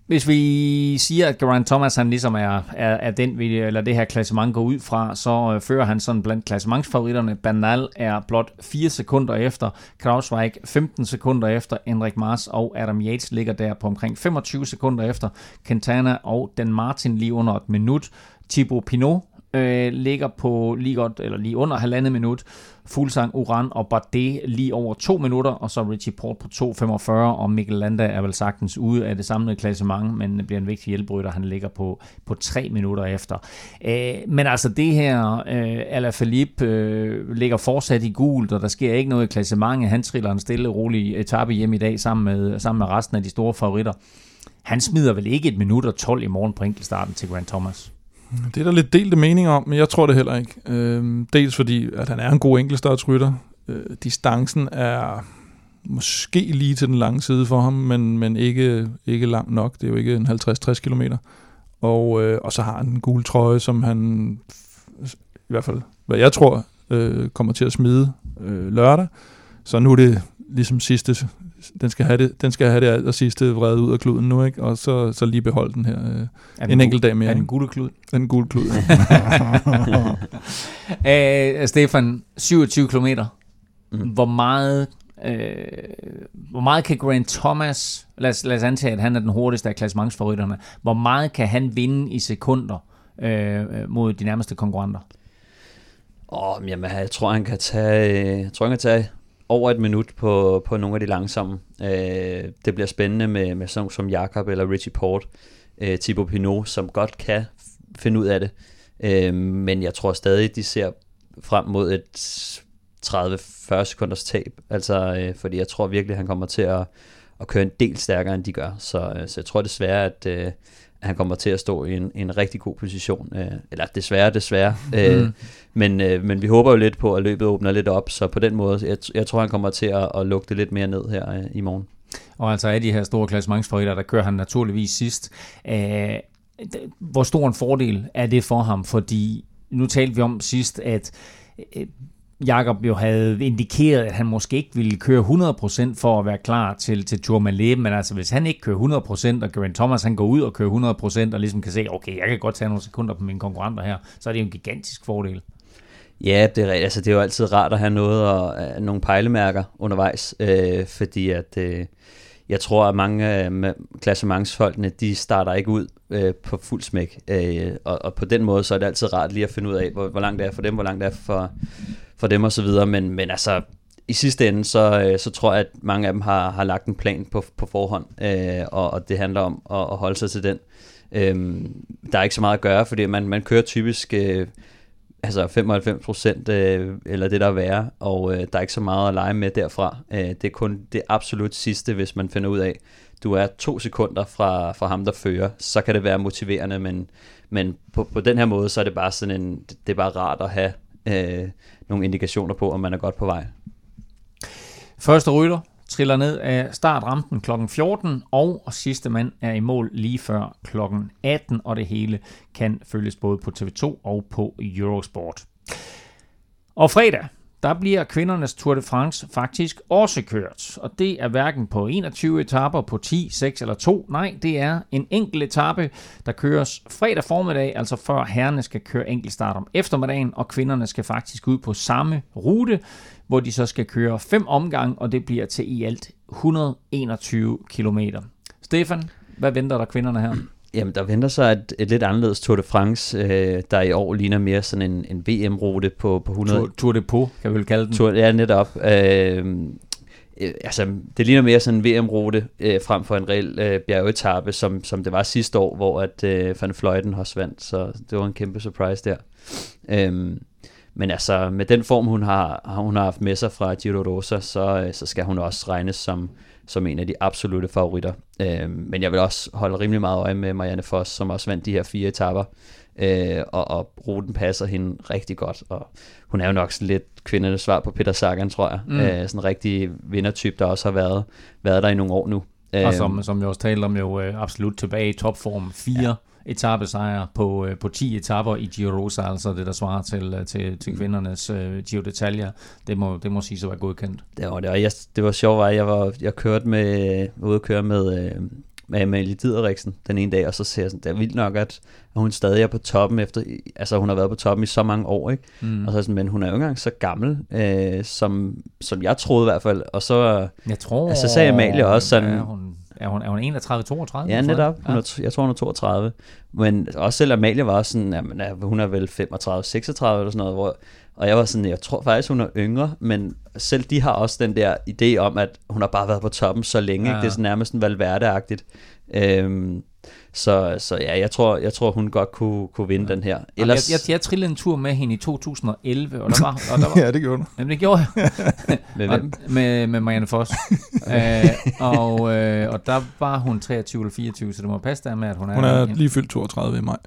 Hvis vi siger, at Geraint Thomas han ligesom er, er, er den, eller det her klassement går ud fra, så fører han sådan blandt klassementsfavoritterne. Bernal er blot fire sekunder efter, Kwiatkowski femten sekunder efter, Enric Mas og Adam Yates ligger der på omkring femogtyve sekunder efter, Quintana og Dan Martin lige under et minut, Thibaut Pinot øh, ligger på lige godt, eller lige under halvandet minut, Fuglsang, Uran og Bardet lige over to minutter, og så Richie Porte på to femogfyrre, og Mikkel Landa er vel sagtens ude af det samlede klassement, men bliver en vigtig hjælperytter, han ligger på, på tre minutter efter. Øh, men altså det her, øh, Alaphilippe øh, ligger fortsat i gult, og der sker ikke noget i klassementet, han triller en stille og rolig etape hjem i dag, sammen med, sammen med resten af de store favoritter. Han smider vel ikke et minut og tolv i morgen på enkeltstarten til Geraint Thomas? Det er der lidt delte mening om, men jeg tror det heller ikke. Øh, dels fordi, at han er en god enkeltstartsrytter. Øh, distancen er måske lige til den lange side for ham, men, men ikke, ikke langt nok. Det er jo ikke en halvtreds til tres kilometer. Og, øh, og så har han en gul trøje, som han, i hvert fald hvad jeg tror, øh, kommer til at smide øh, lørdag. Så nu er det ligesom sidste, den skal have det, den skal have det aller sidste vrede ud af kluden nu, ikke? Og så, så lige beholde den her øh, en enkelt dag mere. Er den gule klud? Den gule klud. øh, Stefan, syvogtyve kilometer. Mm. Hvor meget, øh, hvor meget kan Geraint Thomas, lad os, lad os antage, at han er den hurtigste af klassementsfavoritterne, hvor meget kan han vinde i sekunder øh, mod de nærmeste konkurrenter? Åh, oh, jamen, jeg tror, han kan tage, jeg tror, han kan tage over et minut på, på nogle af de langsomme. Øh, det bliver spændende med, med sådan som Jakob eller Richie Porte, øh, Thibaut Pinot, som godt kan f- finde ud af det. Øh, men jeg tror stadig, de ser frem mod et tredive til fyrre sekunders tab. Altså, øh, fordi jeg tror virkelig, han kommer til at, at køre en del stærkere, end de gør. Så, øh, så jeg tror desværre, at, øh, han kommer til at stå i en, en rigtig god position, øh, eller desværre, desværre. Mm. Øh, men, øh, men vi håber jo lidt på, at løbet åbner lidt op, så på den måde, jeg, jeg tror, han kommer til at, at lukke det lidt mere ned her øh, i morgen. Og altså af de her store klassementsfavoritter, der kører han naturligvis sidst. Æh, hvor stor en fordel er det for ham? Fordi nu talte vi om sidst, at øh, Jakob jo havde indikeret, at han måske ikke ville køre hundrede procent for at være klar til, til Tourmalet, men altså hvis han ikke kører hundrede procent, og Geraint Thomas han går ud og kører hundrede procent, og ligesom kan se, okay, jeg kan godt tage nogle sekunder på mine konkurrenter her, så er det jo en gigantisk fordel. Ja, det er, altså, det er jo altid rart at have noget og, uh, nogle pejlemærker undervejs, øh, fordi at... Øh jeg tror, at mange øh, klassementsfolkene, de starter ikke ud øh, på fuld smæk. Øh, og, og på den måde, så er det altid rart lige at finde ud af, hvor, hvor langt det er for dem, hvor langt det er for, for dem osv. Men, men altså, i sidste ende, så, øh, så tror jeg, at mange af dem har, har lagt en plan på, på forhånd. Øh, og, og det handler om at, at holde sig til den. Øh, der er ikke så meget at gøre, fordi man, man kører typisk... Øh, altså femoghalvfems procent øh, eller det der er værre, og øh, der er ikke så meget at lege med derfra. Øh, det er kun det absolut sidste, hvis man finder ud af, du er to sekunder fra, fra ham, der fører, så kan det være motiverende, men, men på, på den her måde, så er det bare sådan en, det er bare rart at have øh, nogle indikationer på, om man er godt på vej. Første rytter triller ned af startrampen klokken fjorten, og sidste mand er i mål lige før klokken atten, og det hele kan følges både på T V to og på Eurosport. Og fredag, der bliver kvindernes Tour de France faktisk også kørt, og det er hverken på enogtyve etaper, på ti, seks eller to, nej, det er en enkelt etape, der køres fredag formiddag, altså før herrerne skal køre enkeltstart om eftermiddagen, og kvinderne skal faktisk ud på samme rute, hvor de så skal køre fem omgange, og det bliver til i alt et hundrede og enogtyve kilometer. Stefan, hvad venter der kvinderne her? Jamen, der venter sig et, et lidt anderledes Tour de France, øh, der i år ligner mere sådan en, en V M-rute på, på hundrede... Tour, Tour de Pau, kan vi vel kalde den? Tour, ja, netop. Øh, øh, altså, det ligner mere sådan en V M-rute øh, frem for en reel øh, bjergetappe, som, som det var sidste år, hvor at, øh, Van Vleuten også vandt, så det var en kæmpe surprise der. Øh, Men altså, med den form, hun har, hun har haft med sig fra Giro Rosa, så, så skal hun også regnes som, som en af de absolutte favoritter. Øh, men jeg vil også holde rimelig meget øje med Marianne Vos, som også vandt de her fire etapper, øh, og, og ruten passer hende rigtig godt. Og hun er jo nok sådan lidt kvindernes svar på Peter Sagan, tror jeg. Mm. Øh, sådan en rigtig vindertype, der også har været, været der i nogle år nu. Og som, som jeg også talte om, jo absolut tilbage i topform. Fire ja. Etapesejre på, på ti etapper i Giro Rosa, altså det, der svarer til, til, til kvindernes uh, Giro d'Italia. Det må, det må sige så være godkendt. Det var, det var, jeg, det var sjovt, at jeg var jeg kørte med, ude at køre med, med Amalie Dideriksen den ene dag, og så ser jeg sådan, det er vildt nok, at hun stadig er på toppen efter, altså hun har været på toppen i så mange år, ikke? Mm. Og så sådan, men hun er jo ikke engang så gammel, øh, som, som jeg troede i hvert fald, og så, jeg tror, altså, så sagde Amalie også sådan, ja, hun Er hun, er hun enogtredive toogtredive? Ja, netop. Ja. Jeg tror, hun er toogtredive. Men også selv Amalie var sådan, jamen, hun er vel femogtredive seksogtredive eller sådan noget. Hvor, og jeg var sådan, jeg tror faktisk, hun er yngre. Men selv de har også den der idé om, at hun har bare været på toppen så længe. Ja. Ikke? Det er sådan nærmest sådan Valverde-agtigt. Øhm, så, så ja, jeg tror, jeg tror hun godt kunne, kunne vinde ja. Den her. Ellers... Jeg, jeg, jeg trillede en tur med hende i to tusind og elleve, og der var... Og der var... ja, det gjorde hun. Jamen, det gjorde jeg. med, og, med, med Marianne Vos. øh, og, øh, og der var hun treogtyve eller fireogtyve, så det må passe der med, at hun er... Hun er lige fyldt toogtredive i maj.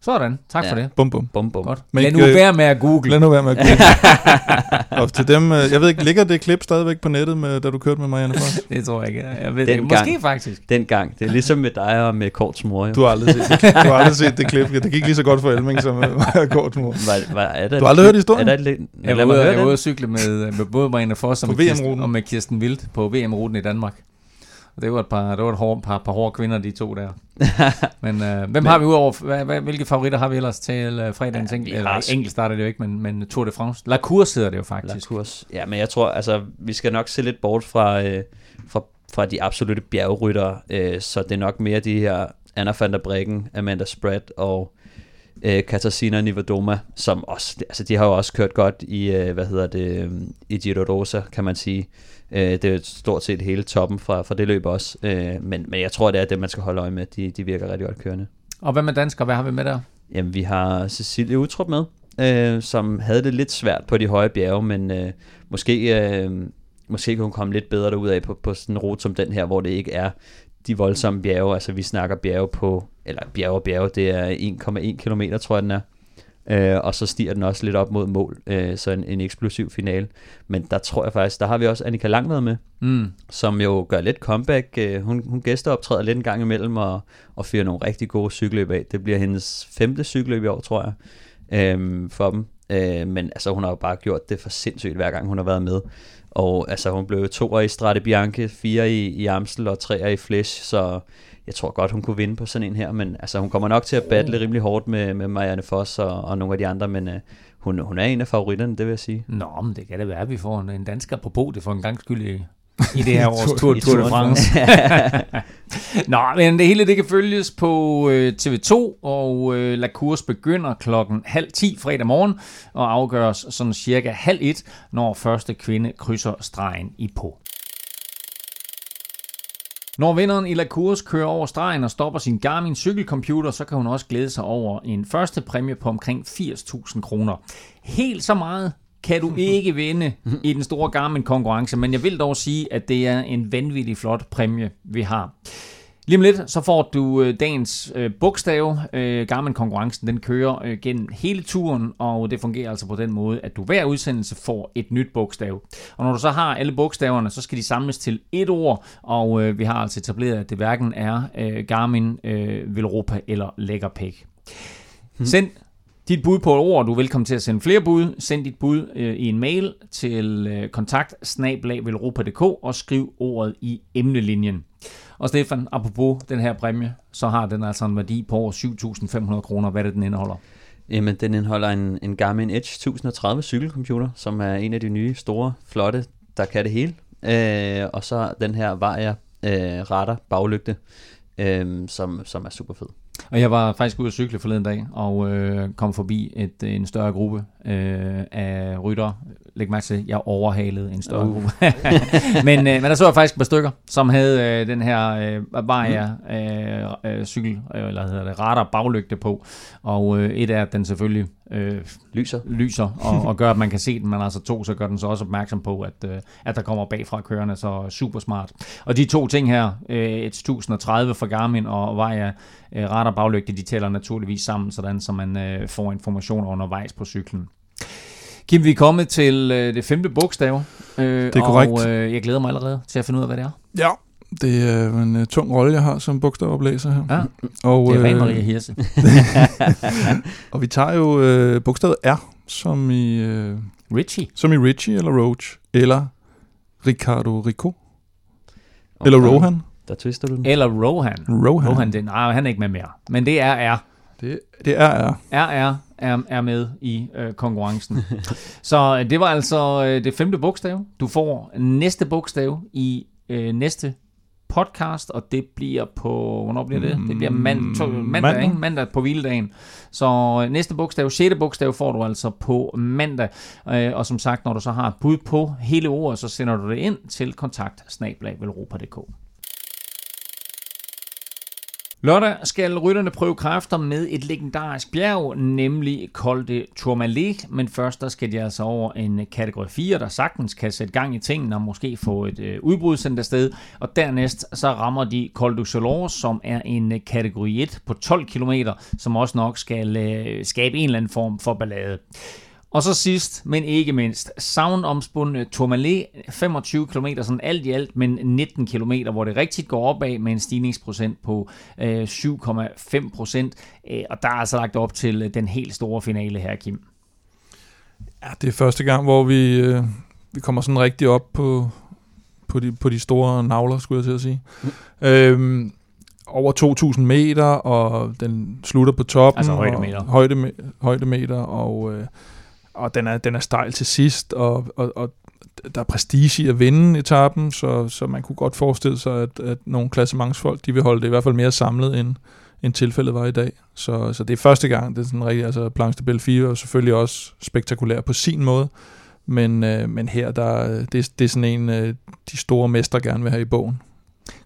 Sådan, tak ja. For det. Bum, bum. Bum, bum. Godt. Men lad nu være med at google. Lad nu være med at google. Og til dem, jeg ved ikke, ligger det klip stadigvæk på nettet, med, da du kørte med Marianne Vos? Det tror jeg ikke. Jeg ved den måske gang, faktisk. Dengang. Det er ligesom med dig og med Korts mor. Jo. Du har aldrig set det klip. Du har aldrig set det klip. Det gik lige så godt for Elming som med Korts mor. Var, var, er der du har aldrig hørt historien? Er der et, jeg var ude, jeg ude at cykle med, med både Marianne Vos og, og med Kirsten Wild på V M-ruten i Danmark. Det var et par, det var et hård, par, par hårde kvinder, de to der. Men øh, hvem men, har vi udover? Hvilke favoritter har vi ellers til øh, fredagens ja, enkelt? Eller enkelt starter det jo ikke, men, men Tour de France. La Course hedder det jo faktisk. La Course. Ja, men jeg tror, altså, vi skal nok se lidt bort fra, øh, fra, fra de absolutte bjergryttere, øh, så det er nok mere de her Anna van der Breggen, Amanda Spratt og øh, Katarzyna Niewodoma, som også, altså de har jo også kørt godt i, øh, hvad hedder det, i Giro Rosa, kan man sige. Det er stort set hele toppen fra, fra det løb også, men, men jeg tror, det er det, man skal holde øje med. De, de virker rigtig godt kørende. Og hvad med danskere? Hvad har vi med der? Jamen, vi har Cecilie Uttrup med, øh, som havde det lidt svært på de høje bjerge, men øh, måske, øh, måske kunne hun komme lidt bedre derudad på, på sådan en rute som den her, hvor det ikke er de voldsomme bjerge, altså vi snakker bjerge på, eller bjerge og bjerge, det er en komma en kilometer, tror jeg den er, øh, og så stiger den også lidt op mod mål, øh, så en, en eksplosiv finale, men der tror jeg faktisk, der har vi også Annika Langvad med, mm. som jo gør lidt comeback, øh, hun, hun gæsteoptræder lidt en gang imellem, og, og fyrer nogle rigtig gode cykelløb af, det bliver hendes femte cykelløb i år, tror jeg, øh, for dem, øh, men altså hun har jo bare gjort det for sindssygt, hver gang hun har været med. Og altså hun blev toer i Strade Bianche, fire i, i Amstel og treer i Flesch, så jeg tror godt hun kunne vinde på sådan en her, men altså hun kommer nok til at battle rimelig hårdt med, med Marianne Vos og, og nogle af de andre, men uh, hun, hun er en af favoritterne, det vil jeg sige. Nå, men det kan det være, at vi får en, en dansker apropos det for en gang skyld i, i det her års Tour de France. Nå, men det hele det kan følges på øh, T V to, og øh, La Course begynder klokken halv ti fredag morgen, og afgøres sådan cirka halv et, når første kvinde krydser stregen i Pau. Når vinderen i La Course kører over stregen og stopper sin Garmin cykelcomputer, så kan hun også glæde sig over en første præmie på omkring firs tusind kroner. Helt så meget kan du ikke vinde i den store Garmin-konkurrence, men jeg vil dog sige, at det er en vanvittig flot præmie, vi har. Lige om lidt, så får du dagens øh, bogstave. Øh, Garmin-konkurrencen, den kører øh, gennem hele turen, og det fungerer altså på den måde, at du hver udsendelse får et nyt bogstav. Og når du så har alle bogstaverne, så skal de samles til et ord, og øh, vi har altså etableret, at det hverken er øh, Garmin, øh, Velropa eller Lækkerpæk. Hmm. Send dit bud på et ord, du er velkommen til at sende flere bud. Send dit bud øh, i en mail til øh, kontakt snabel-a velropa punktum d k og skriv ordet i emnelinjen. Og Stefan, apropos den her præmie, så har den altså en værdi på over syv tusind fem hundrede kroner. Hvad er det, den indeholder? Jamen, den indeholder en, en Garmin Edge ti tredive cykelcomputer, som er en af de nye, store, flotte, der kan det hele. Øh, og så den her Varia øh, radar baglygte, øh, som, som er super fed. Og jeg var faktisk ude at cykle forleden dag, og øh, kom forbi et, en større gruppe øh, af ryttere. Læg mærke til, jeg overhalede en større uh. gruppe. men, øh, men der så jeg faktisk et par stykker, som havde øh, den her øh, Varia øh, øh, cykel, øh, eller hedder det, radar baglygte på. Og øh, et er, at den selvfølgelig øh, lyser, lyser og, og gør, at man kan se den. Men altså to, så gør den så også opmærksom på, at, øh, at der kommer bagfra kørende, så super smart. Og de to ting her, øh, ti tredive fra Garmin og Varia øh, radar baglygte, de tæller naturligvis sammen, sådan så man øh, får information undervejs på cyklen. Kim, vi er kommet til øh, det femte bogstav, øh, det er korrekt. og øh, jeg glæder mig allerede til at finde ud af, hvad det er. Ja, det er en uh, tung rolle, jeg har som bogstavoplæser her. Ja, og, det er Ren Maria Hirse. Og vi tager jo øh, bogstavet R, som i øh, Richie. Som i Richie eller Roach, eller Ricardo Rico, okay. eller Rohan. Der twister du den. Eller Rohan. Rohan. Rohan den, nej, han er ikke med mere, men det er R. Det, det er R. R R. er med i øh, konkurrencen. Så det var altså øh, det femte bogstav. Du får næste bogstav i øh, næste podcast, og det bliver på... Hvornår bliver det? Det bliver mand, to, mandag, mandag. mandag på hviledagen. Så øh, næste bogstav, sjette bogstav, får du altså på mandag. Øh, og som sagt, når du så har et bud på hele ordet, så sender du det ind til kontakt snabel-a velropa punktum d k. Lørdag skal rytterne prøve kræfter med et legendarisk bjerg, nemlig Col de Tourmalet, men først der skal de altså over en kategori fire, der sagtens kan sætte gang i tingene og måske få et øh, udbrud sendt afsted, og dernæst så rammer de Col du Soleil, som er en øh, kategori et på tolv kilometer, som også nok skal øh, skabe en eller anden form for ballade. Og så sidst, men ikke mindst, savnomspundne Tourmalet, femogtyve kilometer sådan alt i alt, men nitten kilometer, hvor det rigtigt går opad med en stigningsprocent på øh, syv komma fem procent. Øh, og der er altså lagt op til den helt store finale her, Kim. Ja, det er første gang, hvor vi, øh, vi kommer sådan rigtig op på, på, de, på de store navler, skulle jeg til at sige. Mm. Øhm, over to tusind meter, og den slutter på toppen. Altså højdemeter. Og højde, højdemeter, og... Øh, og den er, den er stejl til sidst, og, og, og der er prestige i at vinde etappen, så, så man kunne godt forestille sig, at, at nogle klassementsfolk, de vil holde det i hvert fald mere samlet, end, end tilfældet var i dag. Så, så det er første gang, det er sådan rigtig, altså Planche de Bellefille, og selvfølgelig også spektakulær på sin måde, men, øh, men her, der, det, det er sådan en, øh, de store mester gerne vil have i bogen.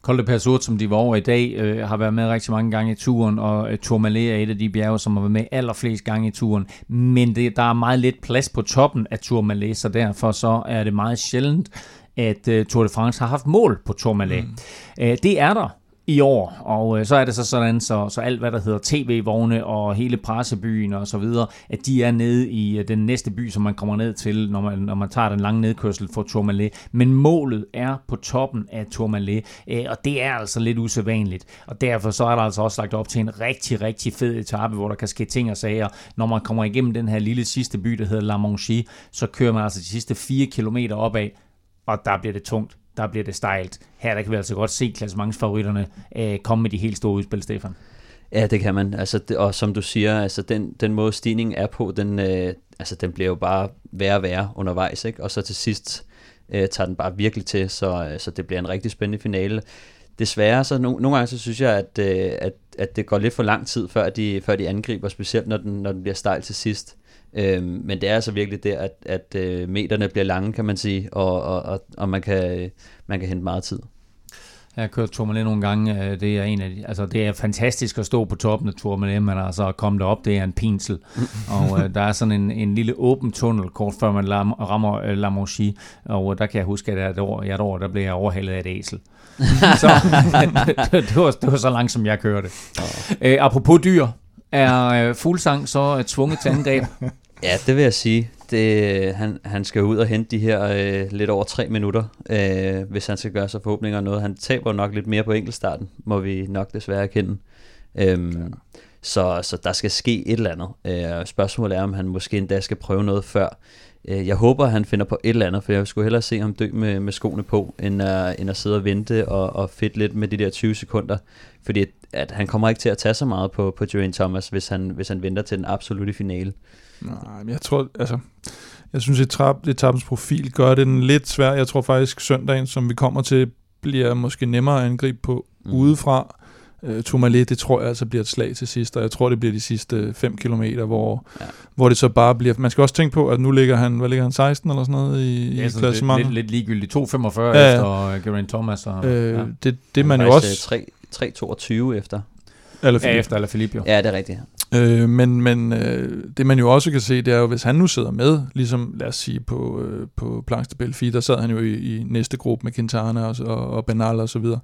Col de Peyresourde, som de var over i dag, øh, har været med rigtig mange gange i turen, og øh, Tourmalet er et af de bjerge, som har været med allerflest gange i turen. Men det, der er meget lidt plads på toppen af Tourmalet, så derfor så er det meget sjældent, at øh, Tour de France har haft mål på Tourmalet. Mm. Øh, det er der i år, og så er det så sådan, så, så alt hvad der hedder tv-vogne og hele pressebyen og så videre, at de er nede i den næste by, som man kommer ned til, når man, når man tager den lange nedkørsel for Tourmalet. Men målet er på toppen af Tourmalet, og det er altså lidt usædvanligt, og derfor så er der altså også lagt op til en rigtig, rigtig fed etape, hvor der kan ske ting og sager. Når man kommer igennem den her lille sidste by, der hedder La Monchie, så kører man altså de sidste fire kilometer opad, og der bliver det tungt. Der bliver det stejlt. Her der kan vi altså godt se klassementsfavoritterne øh, komme med de helt store udspil, Stefan. Ja, det kan man. Altså, det, og som du siger, altså den, den måde stigningen er på, den, øh, altså, den bliver jo bare værre og værre undervejs, ikke? Og så til sidst øh, tager den bare virkelig til, så, øh, så det bliver en rigtig spændende finale. Desværre, så no, nogle gange så synes jeg, at, øh, at, at det går lidt for lang tid, før de, før de angriber, specielt når den, når den bliver stejl til sidst. Øhm, men det er altså virkelig der, at, at øh, meterne bliver lange, kan man sige, og, og, og, og man, kan, øh, man kan hente meget tid. Jeg har kørt Tourmalet nogle gange. Det er en af de, altså det er fantastisk at stå på toppen af Tourmalet, men altså at komme derop, det er en pinsel. Og øh, der er sådan en, en lille åben tunnel kort før man lam, rammer øh, La Monchie, og der kan jeg huske, at jeg et år, jeg et år der blev jeg overhalet af et æsel. Så det, var, det var så langt, som jeg kørte. Øh, apropos dyr, er øh, Fuglsang så øh, tvunget til angreb? Ja, det vil jeg sige. Det, han, han skal ud og hente de her øh, lidt over tre minutter, øh, hvis han skal gøre sig forhåbninger og noget. Han taber nok lidt mere på enkeltstarten, må vi nok desværre erkende. Øhm, ja. så, så der skal ske et eller andet. Øh, spørgsmålet er, om han måske endda skal prøve noget før. Øh, jeg håber, han finder på et eller andet, for jeg skulle hellere se ham dø med, med skoene på, end, uh, end at sidde og vente og, og fedte lidt med de der tyve sekunder. Fordi at han kommer ikke til at tage så meget på, på Geraint Thomas, hvis han, hvis han venter til den absolutte finale. Nej, men jeg tror, altså, jeg synes, at etappens profil gør det den lidt svær. Jeg tror faktisk, søndagen, som vi kommer til, bliver måske nemmere at angribe på mm. udefra. Uh, Tourmalet, det tror jeg altså bliver et slag til sidst, og jeg tror, det bliver de sidste fem kilometer, hvor, ja. hvor det så bare bliver... Man skal også tænke på, at nu ligger han, hvad ligger han, seksten eller sådan noget i, ja, i klassementet? Lidt, lidt ligegyldigt, to femogfyrre ja. efter Geraint Thomas. Og, uh, ja. Det, det man jo også... tre toogtyve efter. Alaphilippe. Ja, efter Alaphilippe. Ja, det er rigtigt. Øh, men men øh, det man jo også kan se, det er jo, hvis han nu sidder med, ligesom lad os sige på, øh, på Planche de Belfi, der sad han jo i, i næste gruppe med Quintana og, og, og Bernal og så videre.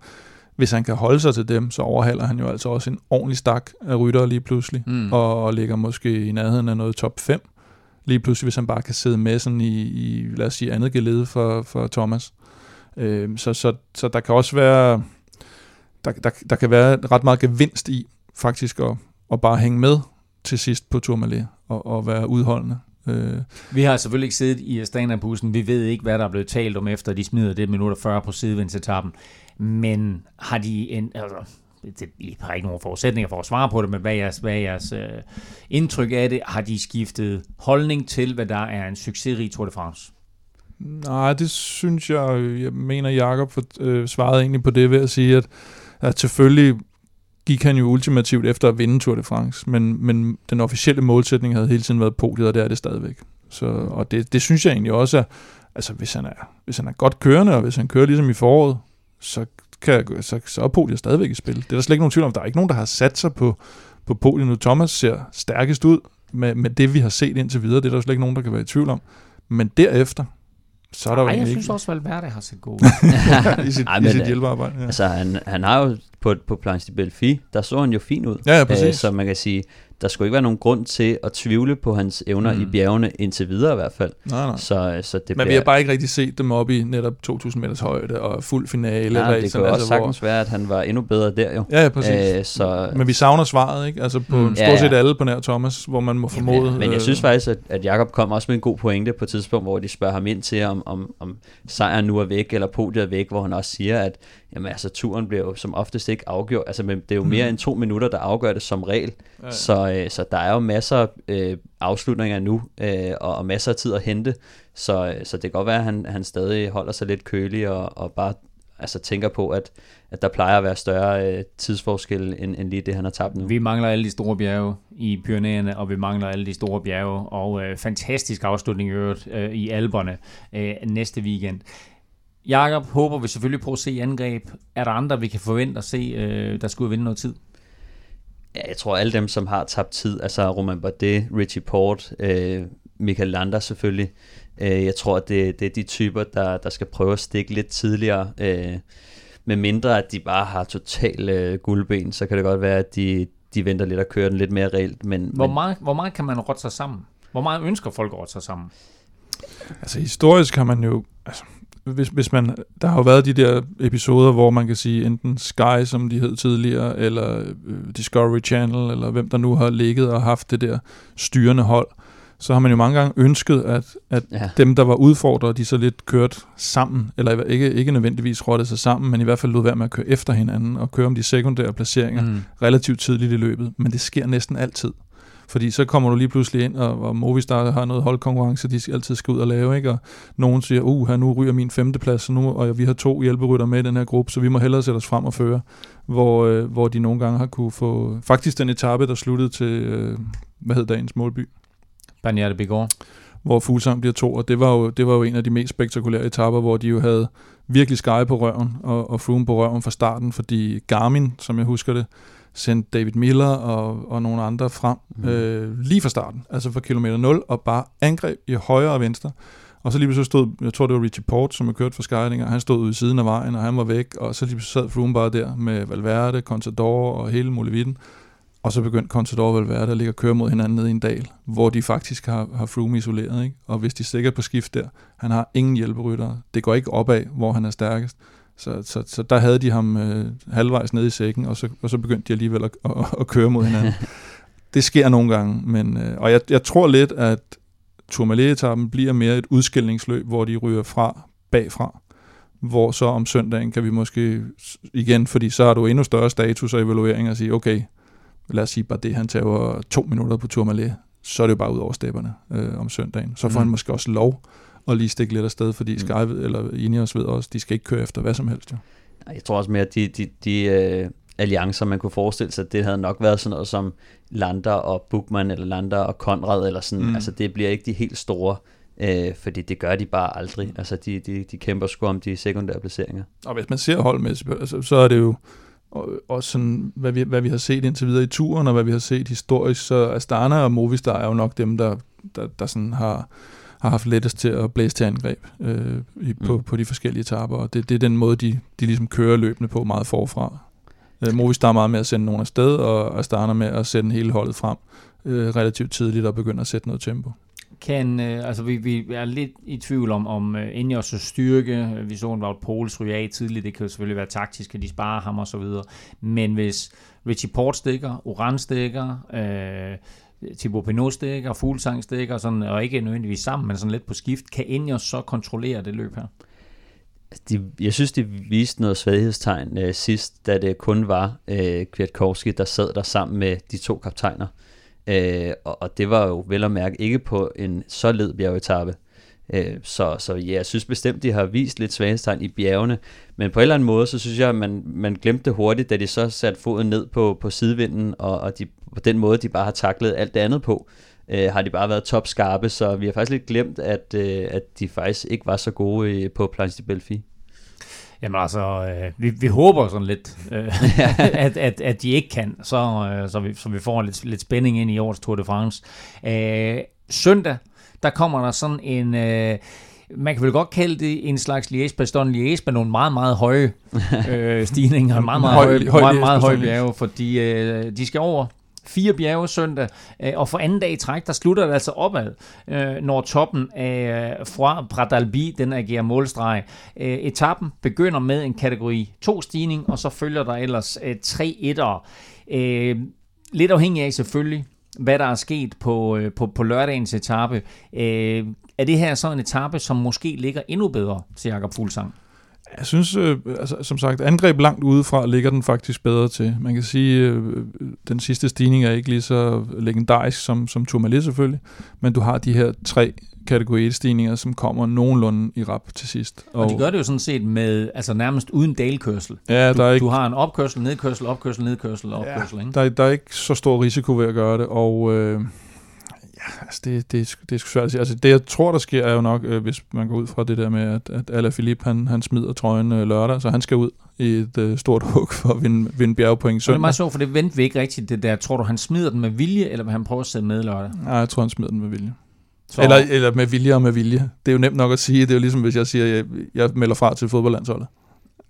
Hvis han kan holde sig til dem, så overhaler han jo altså også en ordentlig stak af ryttere lige pludselig, mm. og, og ligger måske i nærheden af noget top fem. Lige pludselig, hvis han bare kan sidde med sådan i, i lad os sige, andet gelede for, for Thomas. Øh, så, så, så der kan også være... Der, der, der kan være ret meget gevinst i faktisk at, at bare hænge med til sidst på Tourmalet og, og være udholdende. Øh. Vi har selvfølgelig ikke siddet i Astana-bussen. Vi ved ikke, hvad der er blevet talt om, efter de smider det minutter fyrre på sidevindsetappen. Men har de en... Altså det, jeg har ikke nogen forudsætninger for at svare på det, men hvad er jeres, hvad er jeres øh, indtryk af det? Har de skiftet holdning til, hvad der er en succesrig Tour de France? Nej, det synes jeg... Jeg mener, Jacob for, øh, svarede egentlig på det ved at sige, at at selvfølgelig gik han jo ultimativt efter at vinde Tour de France, men, men den officielle målsætning havde hele tiden været podiet, og det er det stadigvæk. Så, og det, det synes jeg egentlig også, at altså, hvis, han er, hvis han er godt kørende, og hvis han kører ligesom i foråret, så, kan, så, så er podiet stadigvæk i spil. Det er der slet ikke nogen tvivl om. Der er ikke nogen, der har sat sig på, på podiet nu. Thomas ser stærkest ud med, med det, vi har set indtil videre. Det er der slet ikke nogen, der kan være i tvivl om. Men derefter... Så er der Ej, jeg ikke. synes også, at Valverde har set god i sit, Ej, men, i sit hjælpearbejde. Ja. Altså, han, han har jo på, på Planche de Belfi, der så han jo fin ud. Ja, ja, præcis. Så man kan sige, der skulle ikke være nogen grund til at tvivle på hans evner mm. i bjergene, indtil videre i hvert fald. Nej, nej. Så, så det men bliver... vi har bare ikke rigtig set dem op i netop to tusind meters højde og fuld finale. Ja, det kunne også altså, sagtens hvor... være, at han var endnu bedre der jo. Ja, ja præcis. Æ, så... Men vi savner svaret, ikke? Altså på mm. stort set alle på nær Thomas, hvor man må formode... Ja, men, men jeg synes faktisk, at, at Jacob kom også med en god pointe på et tidspunkt, hvor de spørger ham ind til, om, om, om sejren nu er væk, eller podiet er væk, hvor han også siger, at jamen, altså, turen bliver jo som oftest ikke afgjort. Altså, men det er jo mere mm. end to minutter, der afgør det som regel. Ja. Så, øh, så der er jo masser af øh, afslutninger nu, øh, og, og masser af tid at hente. Så, så det kan godt være, at han, han stadig holder sig lidt kølig, og, og bare altså, tænker på, at, at der plejer at være større øh, tidsforskel, end, end lige det, han har tabt nu. Vi mangler alle de store bjerge i Pyrenæerne, og vi mangler alle de store bjerge. Og øh, fantastisk afslutning i øvrigt øh, i Alperne øh, næste weekend. Jakob, håber vi selvfølgelig på at se angreb. Er der andre, vi kan forvente at se, øh, der skulle vinde noget tid? Ja, jeg tror alle dem, som har tabt tid, altså Romain Bardet, Richie Porte, øh, Michael Landa selvfølgelig. Øh, jeg tror, at det, det er de typer, der, der skal prøve at stikke lidt tidligere. Øh, med mindre at de bare har total øh, guldben, så kan det godt være, at de, de venter lidt og kører den lidt mere reelt. Men, hvor, men... Meget, hvor meget kan man rotte sig sammen? Hvor meget ønsker folk at rotte sig sammen? Altså historisk har man jo... Altså Hvis, hvis man, der har jo været de der episoder, hvor man kan sige enten Sky, som de hed tidligere, eller Discovery Channel, eller hvem der nu har ligget og haft det der styrende hold, så har man jo mange gange ønsket, at, at ja. dem, der var udfordret, de så lidt kørte sammen, eller ikke, ikke nødvendigvis rottede sig sammen, men i hvert fald lod være med at køre efter hinanden, og køre om de sekundære placeringer mm. relativt tidligt i løbet, men det sker næsten altid. Fordi så kommer du lige pludselig ind, og, og Movistar har noget holdkonkurrence, de altid skal ud og lave, ikke? Og nogen siger, uh, her nu ryger min femteplads, nu, og vi har to hjælperytter med i den her gruppe, så vi må hellere sætte os frem og føre, hvor, øh, hvor de nogle gange har kunne få... Faktisk den etape, der sluttede til, øh, hvad hed dagens målby? Bagnaia de Bigorre. Hvor Fuglsang bliver to, og det var, jo, det var jo en af de mest spektakulære etapper, hvor de jo havde virkelig Sky på røven, og, og Froome på røven fra starten, fordi Garmin, som jeg husker det, sendte David Miller og, og nogle andre frem mm. øh, lige fra starten, altså fra kilometer nul, og bare angreb i højre og venstre. Og så lige så stod, jeg tror det var Richie Porte, som jeg kørte for Sky, han stod ude i siden af vejen, og han var væk, og så lige så sad Froome bare der med Valverde, Contador og hele molevitten. Og så begyndte Contador og Valverde at ligge og køre mod hinanden ned i en dal, hvor de faktisk har, har Froome isoleret, ikke? Og hvis de stikker på skift der, han har ingen hjælperyttere, det går ikke opad, hvor han er stærkest. Så, så, så der havde de ham øh, halvvejs nede i sækken, og så, og så begyndte de alligevel at, at, at køre mod hinanden. Det sker nogle gange, men, øh, og jeg, jeg tror lidt, at Tourmalet-etappen bliver mere et udskillingsløb, hvor de ryger fra bagfra, hvor så om søndagen kan vi måske igen, fordi så har du endnu større status og evaluering og sige, okay, lad os sige bare det, han tager to minutter på Tourmalet, så er det jo bare ud over stepperne øh, om søndagen. Så får mm. han måske også lov og lige stikke lidt afsted, fordi Sky mm. eller Ineos ved også, de skal ikke køre efter hvad som helst. Jo. Jeg tror også mere, at de, de, de uh, alliancer, man kunne forestille sig, det havde nok været sådan noget som Lander og Bugman, eller Lander og Konrad, eller sådan. Mm. Altså det bliver ikke de helt store, uh, fordi det gør de bare aldrig. Altså de, de, de kæmper sgu om de sekundære placeringer. Og hvis man ser holdmæssigt, altså, så er det jo også sådan, hvad vi, hvad vi har set indtil videre i turen, og hvad vi har set historisk, så Astana og Movistar er jo nok dem, der, der, der sådan har... har haft lettest til at blæse til angreb øh, i, på, mm. på de forskellige etaper, og det, det er den måde, de, de ligesom kører løbende på meget forfra. Øh, Movistar er meget med at sende nogen afsted, og Astana med at sende hele holdet frem øh, relativt tidligt og begynder at sætte noget tempo. Kan, øh, altså vi, vi er lidt i tvivl om, om øh, Ineos styrke, vi så en Wout Poels ryge af tidligt, det kan jo selvfølgelig være taktisk, at de sparer ham og så videre, men hvis Richie Porte stikker, Oran stikker, øh, Thibaut Pinot stikker, Fuglsang stikker, og sådan, og ikke nødvendigvis sammen, men sådan lidt på skift. Kan Ineos så kontrollere det løb her? De, jeg synes, de viste noget svaghedstegn øh, sidst, da det kun var øh, Kwiatkowski, der sad der sammen med de to kaptajner. Øh, og, og det var jo vel at mærke ikke på en så led bjergetappe. Øh, så, så ja, jeg synes bestemt, de har vist lidt svaghedstegn i bjergene. Men på en eller anden måde, så synes jeg, at man, man glemte det hurtigt, da de så satte foden ned på, på sidevinden, og, og de på den måde, de bare har taklet alt det andet på, øh, har de bare været topskarpe, så vi har faktisk lidt glemt, at, øh, at de faktisk ikke var så gode øh, på Planche de Belfi. Jamen altså, øh, vi, vi håber sådan lidt, øh, at, at, at de ikke kan, så, øh, så, vi, så vi får lidt, lidt spænding ind i årets Tour de France. Øh, søndag, der kommer der sådan en... Øh, man kan vel godt kalde det en slags Liège-Bastogne-Liège med nogle meget, meget høje øh, stigninger, meget, meget høje, høje, høje, meget høje bjerge, fordi øh, de skal over fire bjerge søndag, og for anden dag i træk, der slutter det altså opad, når toppen af fra Bradalby, den agerer målstreg. Etappen begynder med en kategori to-stigning, og så følger der ellers tre ettere. Lidt afhængig af selvfølgelig, hvad der er sket på, på, på lørdagens etape. Er det her så en etape, som måske ligger endnu bedre til Jakob Fuglsang? Jeg synes, øh, altså, som sagt, angreb langt udefra ligger den faktisk bedre til. Man kan sige, øh, den sidste stigning er ikke lige så legendarisk som, som Tourmalet selvfølgelig, men du har de her tre kategori et-stigninger, som kommer nogenlunde i rap til sidst. Og, og de gør det jo sådan set med, altså nærmest uden dalkørsel. Ja, du, der er ikke, du har en opkørsel, nedkørsel, opkørsel, nedkørsel og opkørsel. Ja, ikke? Der, der er ikke så stor risiko ved at gøre det, og... Øh, Ja, altså det, det, det er sgu svært at sige. Altså det, jeg tror, der sker, er jo nok, øh, hvis man går ud fra det der med, at, at Alaphilippe, han, han smider trøjen øh, lørdag, så han skal ud i et øh, stort hug for at vinde, vinde bjergepoint søndag. Det er meget sjovt, for det vendte vi ikke rigtigt, det der. Tror du, han smider den med vilje, eller vil han prøve at sidde med lørdag? Nej, jeg tror, han smider den med vilje. Så... Eller, eller med vilje og med vilje. Det er jo nemt nok at sige. Det er jo ligesom, hvis jeg siger, jeg, jeg melder fra til fodboldlandsholdet.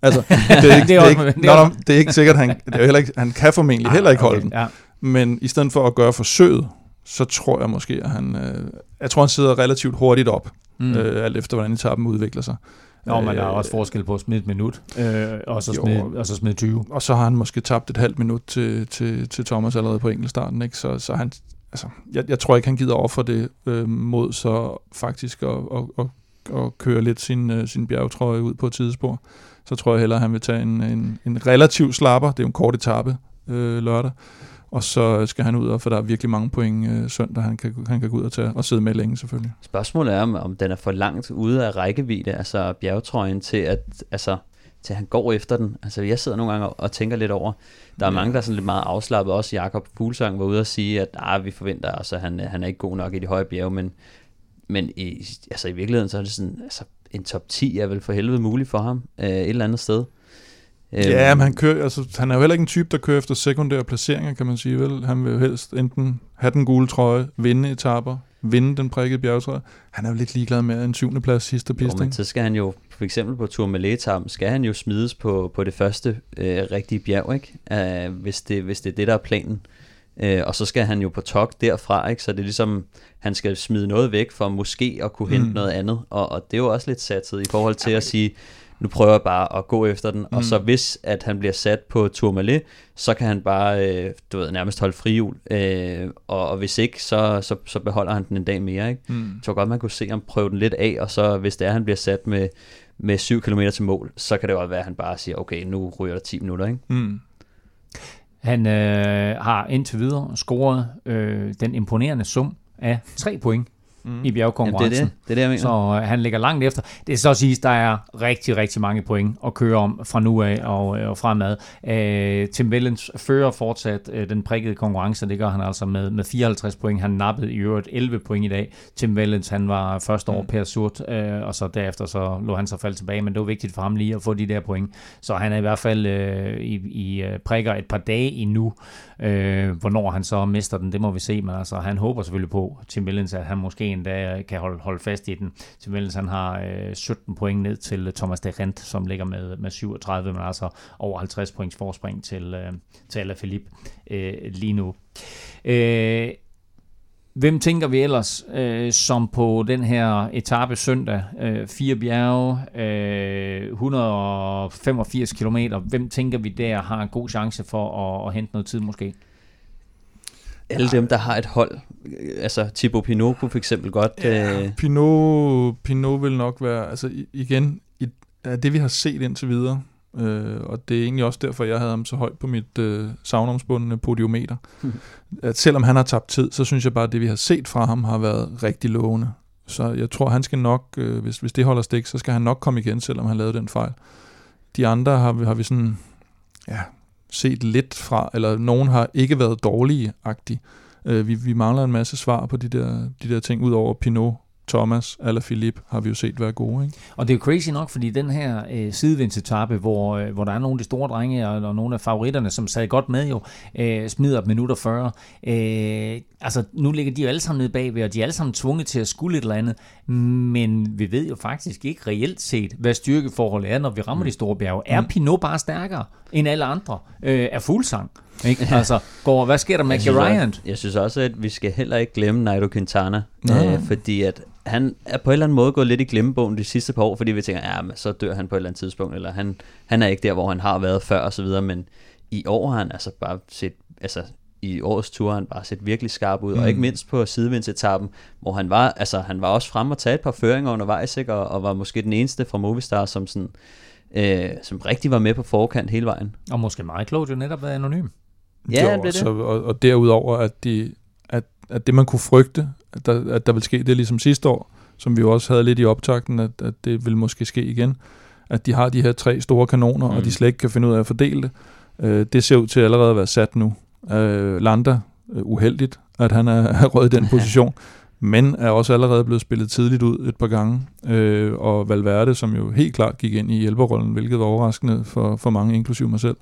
Altså, det er ikke, det er ikke, det er ikke, det er ikke sikkert, han, det er heller ikke, han kan formentlig ah, heller ikke holde okay, den. Ja. Men i stedet for at gøre forsøget, så tror jeg måske, at han, øh, jeg tror, han sidder relativt hurtigt op, mm. øh, alt efter, hvordan etappen udvikler sig. Nå, men der er også forskel på at smide et minut, øh, og, så smide, jo, og så smide tyve. Og så har han måske tabt et halvt minut til, til, til Thomas allerede på enkeltstarten, ikke? Så, så han, altså, jeg, jeg tror ikke, han gider ofre det øh, mod så faktisk at, at, at, at køre lidt sin, øh, sin bjergetrøje ud på et tidsspor. Så tror jeg hellere, at han vil tage en, en, en relativ slapper, det er jo en kort etape øh, lørdag, og så skal han ud, for der er virkelig mange point øh, søndag, han kan, han kan gå ud og tage og sidde med længe selvfølgelig. Spørgsmålet er, om den er for langt ude af rækkevidde, altså bjergetrøjen, til at, altså, til at han går efter den. Altså jeg sidder nogle gange og tænker lidt over, der er ja. mange, der er sådan lidt meget afslappet, også Jakob Fuglsang var ude og sige, at ah, vi forventer, altså han, han er ikke god nok i de høje bjerge, men, men i, altså, i virkeligheden, så er det sådan, altså en top ti er vel for helvede muligt for ham, øh, et eller andet sted. Ja, men han, kører, altså, han er jo heller ikke en type, der kører efter sekundære placeringer, kan man sige, vel? Han vil jo helst enten have den gule trøje, vinde etapper, vinde den prikkede bjergetrøje. Han er jo lidt ligeglad med en syvende plads sidste piste, jo, men så skal han jo, for eksempel på Tourmalet-etappen, skal han jo smides på, på det første øh, rigtige bjerg, ikke? Øh, hvis, det, hvis det er det, der er planen. Øh, og så skal han jo på togt derfra, ikke? Så det er ligesom, han skal smide noget væk for måske at kunne hente mm. noget andet. Og, og det er jo også lidt satset i forhold til Ej. at sige... Nu prøver jeg bare at gå efter den, mm. og så hvis at han bliver sat på Tourmalet, så kan han bare, øh, du ved, nærmest holde frihjul, øh, og, og hvis ikke, så, så, så beholder han den en dag mere, ikke? Mm. Jeg tror godt, man kunne se ham prøve den lidt af, og så hvis det er, han bliver sat med, med syv kilometer til mål, så kan det jo være, at han bare siger, okay, nu ryger der ti minutter, ikke? Mm. Han øh, har indtil videre scoret øh, den imponerende sum af tre point. Mm. I bjergkonkurrencen. Jamen, det er det. Det er det, jeg mener. Så øh, han ligger langt efter. Det er så at sige, at der er rigtig, rigtig mange point at køre om fra nu af og, øh, og fremad. Øh, Tim Wellens fører fortsat øh, den prikkede konkurrence, det gør han altså med, med fireoghalvtreds point. Han nappede i øvrigt elleve point i dag. Tim Wellens, han var første år mm. Per Surt, øh, og så derefter så lå han så falde tilbage, men det var vigtigt for ham lige at få de der point. Så han er i hvert fald øh, i, i prikker et par dage endnu. Øh, hvornår han så mister den, det må vi se, men altså, han håber selvfølgelig på, Tim Wellens, at han måske endda kan holde, holde fast i den. Tim Wellens, han har øh, sytten point ned til Thomas de Gendt, som ligger med, med syvogtredive, men altså over halvtreds points forspring til, øh, til Alaphilippe øh, lige nu. Øh, Hvem tænker vi ellers, øh, som på den her etape søndag, øh, fire bjerge, øh, et hundrede og femogfirs kilometer, hvem tænker vi der har en god chance for at, at hente noget tid måske? Alle dem, der har et hold. Altså Thibaut Pinot kunne for eksempel godt... Ja, øh... Pinot, Pinot vil nok være... Altså igen, i, det vi har set indtil videre, øh, og det er egentlig også derfor, jeg havde ham så højt på mit øh, savnomsbundne podiometer. Hmm. At selvom han har tabt tid, så synes jeg bare, at det vi har set fra ham har været rigtig lovende. Så jeg tror, han skal nok... Øh, hvis, hvis det holder stik, så skal han nok komme igen, selvom han lavede den fejl. De andre har, har vi sådan... Ja... set lidt fra, eller nogen har ikke været dårlige-agtige. Øh, vi, vi mangler en masse svar på de der, de der ting, udover Pinot, Thomas, Alaphilippe har vi jo set være gode, ikke? Og det er jo crazy nok, fordi den her øh, sidevindsetappe, hvor, øh, hvor der er nogle af de store drenge, og, og nogle af favoritterne, som sad godt med jo, øh, smider minutter fyrre. Øh, altså, nu ligger de jo alle sammen nede bagved, og de er alle sammen tvunget til at skulle et eller andet, men vi ved jo faktisk ikke reelt set, hvad styrkeforholdet er, når vi rammer mm. de store bjerge. Er Pinot bare stærkere end alle andre? Øh, er Fuglsang? Ikke? Altså, går, hvad sker der med Geraint? Jeg synes også, at vi skal heller ikke glemme Nairo Quintana, øh, fordi at han er på en eller anden måde gået lidt i glemmebogen de sidste par år, fordi vi tænker, ja, men så dør han på et eller andet tidspunkt, eller han, han er ikke der, hvor han har været før og så videre, men i år har han altså bare set, altså i årets tur har han bare set virkelig skarp ud, mm. og ikke mindst på sidevindsetappen, hvor han var, altså han var også frem og tage et par føringer undervejs, ikke? Og, og var måske den eneste fra Movistar, som sådan, øh, som rigtig var med på forkant hele vejen. Og måske meget klogt jo netop været anonym. Ja, jo, det så, og, og derudover at, de, at, at det man kunne frygte at der, at der ville ske det ligesom sidste år, som vi jo også havde lidt i optakten, at, at det vil måske ske igen, at de har de her tre store kanoner, mm. og de slet ikke kan finde ud af at fordele det. øh, det ser ud til allerede at være sat nu. øh, Landa, øh, uheldigt at han er, er rød i den position, men er også allerede blevet spillet tidligt ud et par gange, øh, og Valverde, som jo helt klart gik ind i hjælperrollen, hvilket var overraskende for, for mange, inklusive mig selv,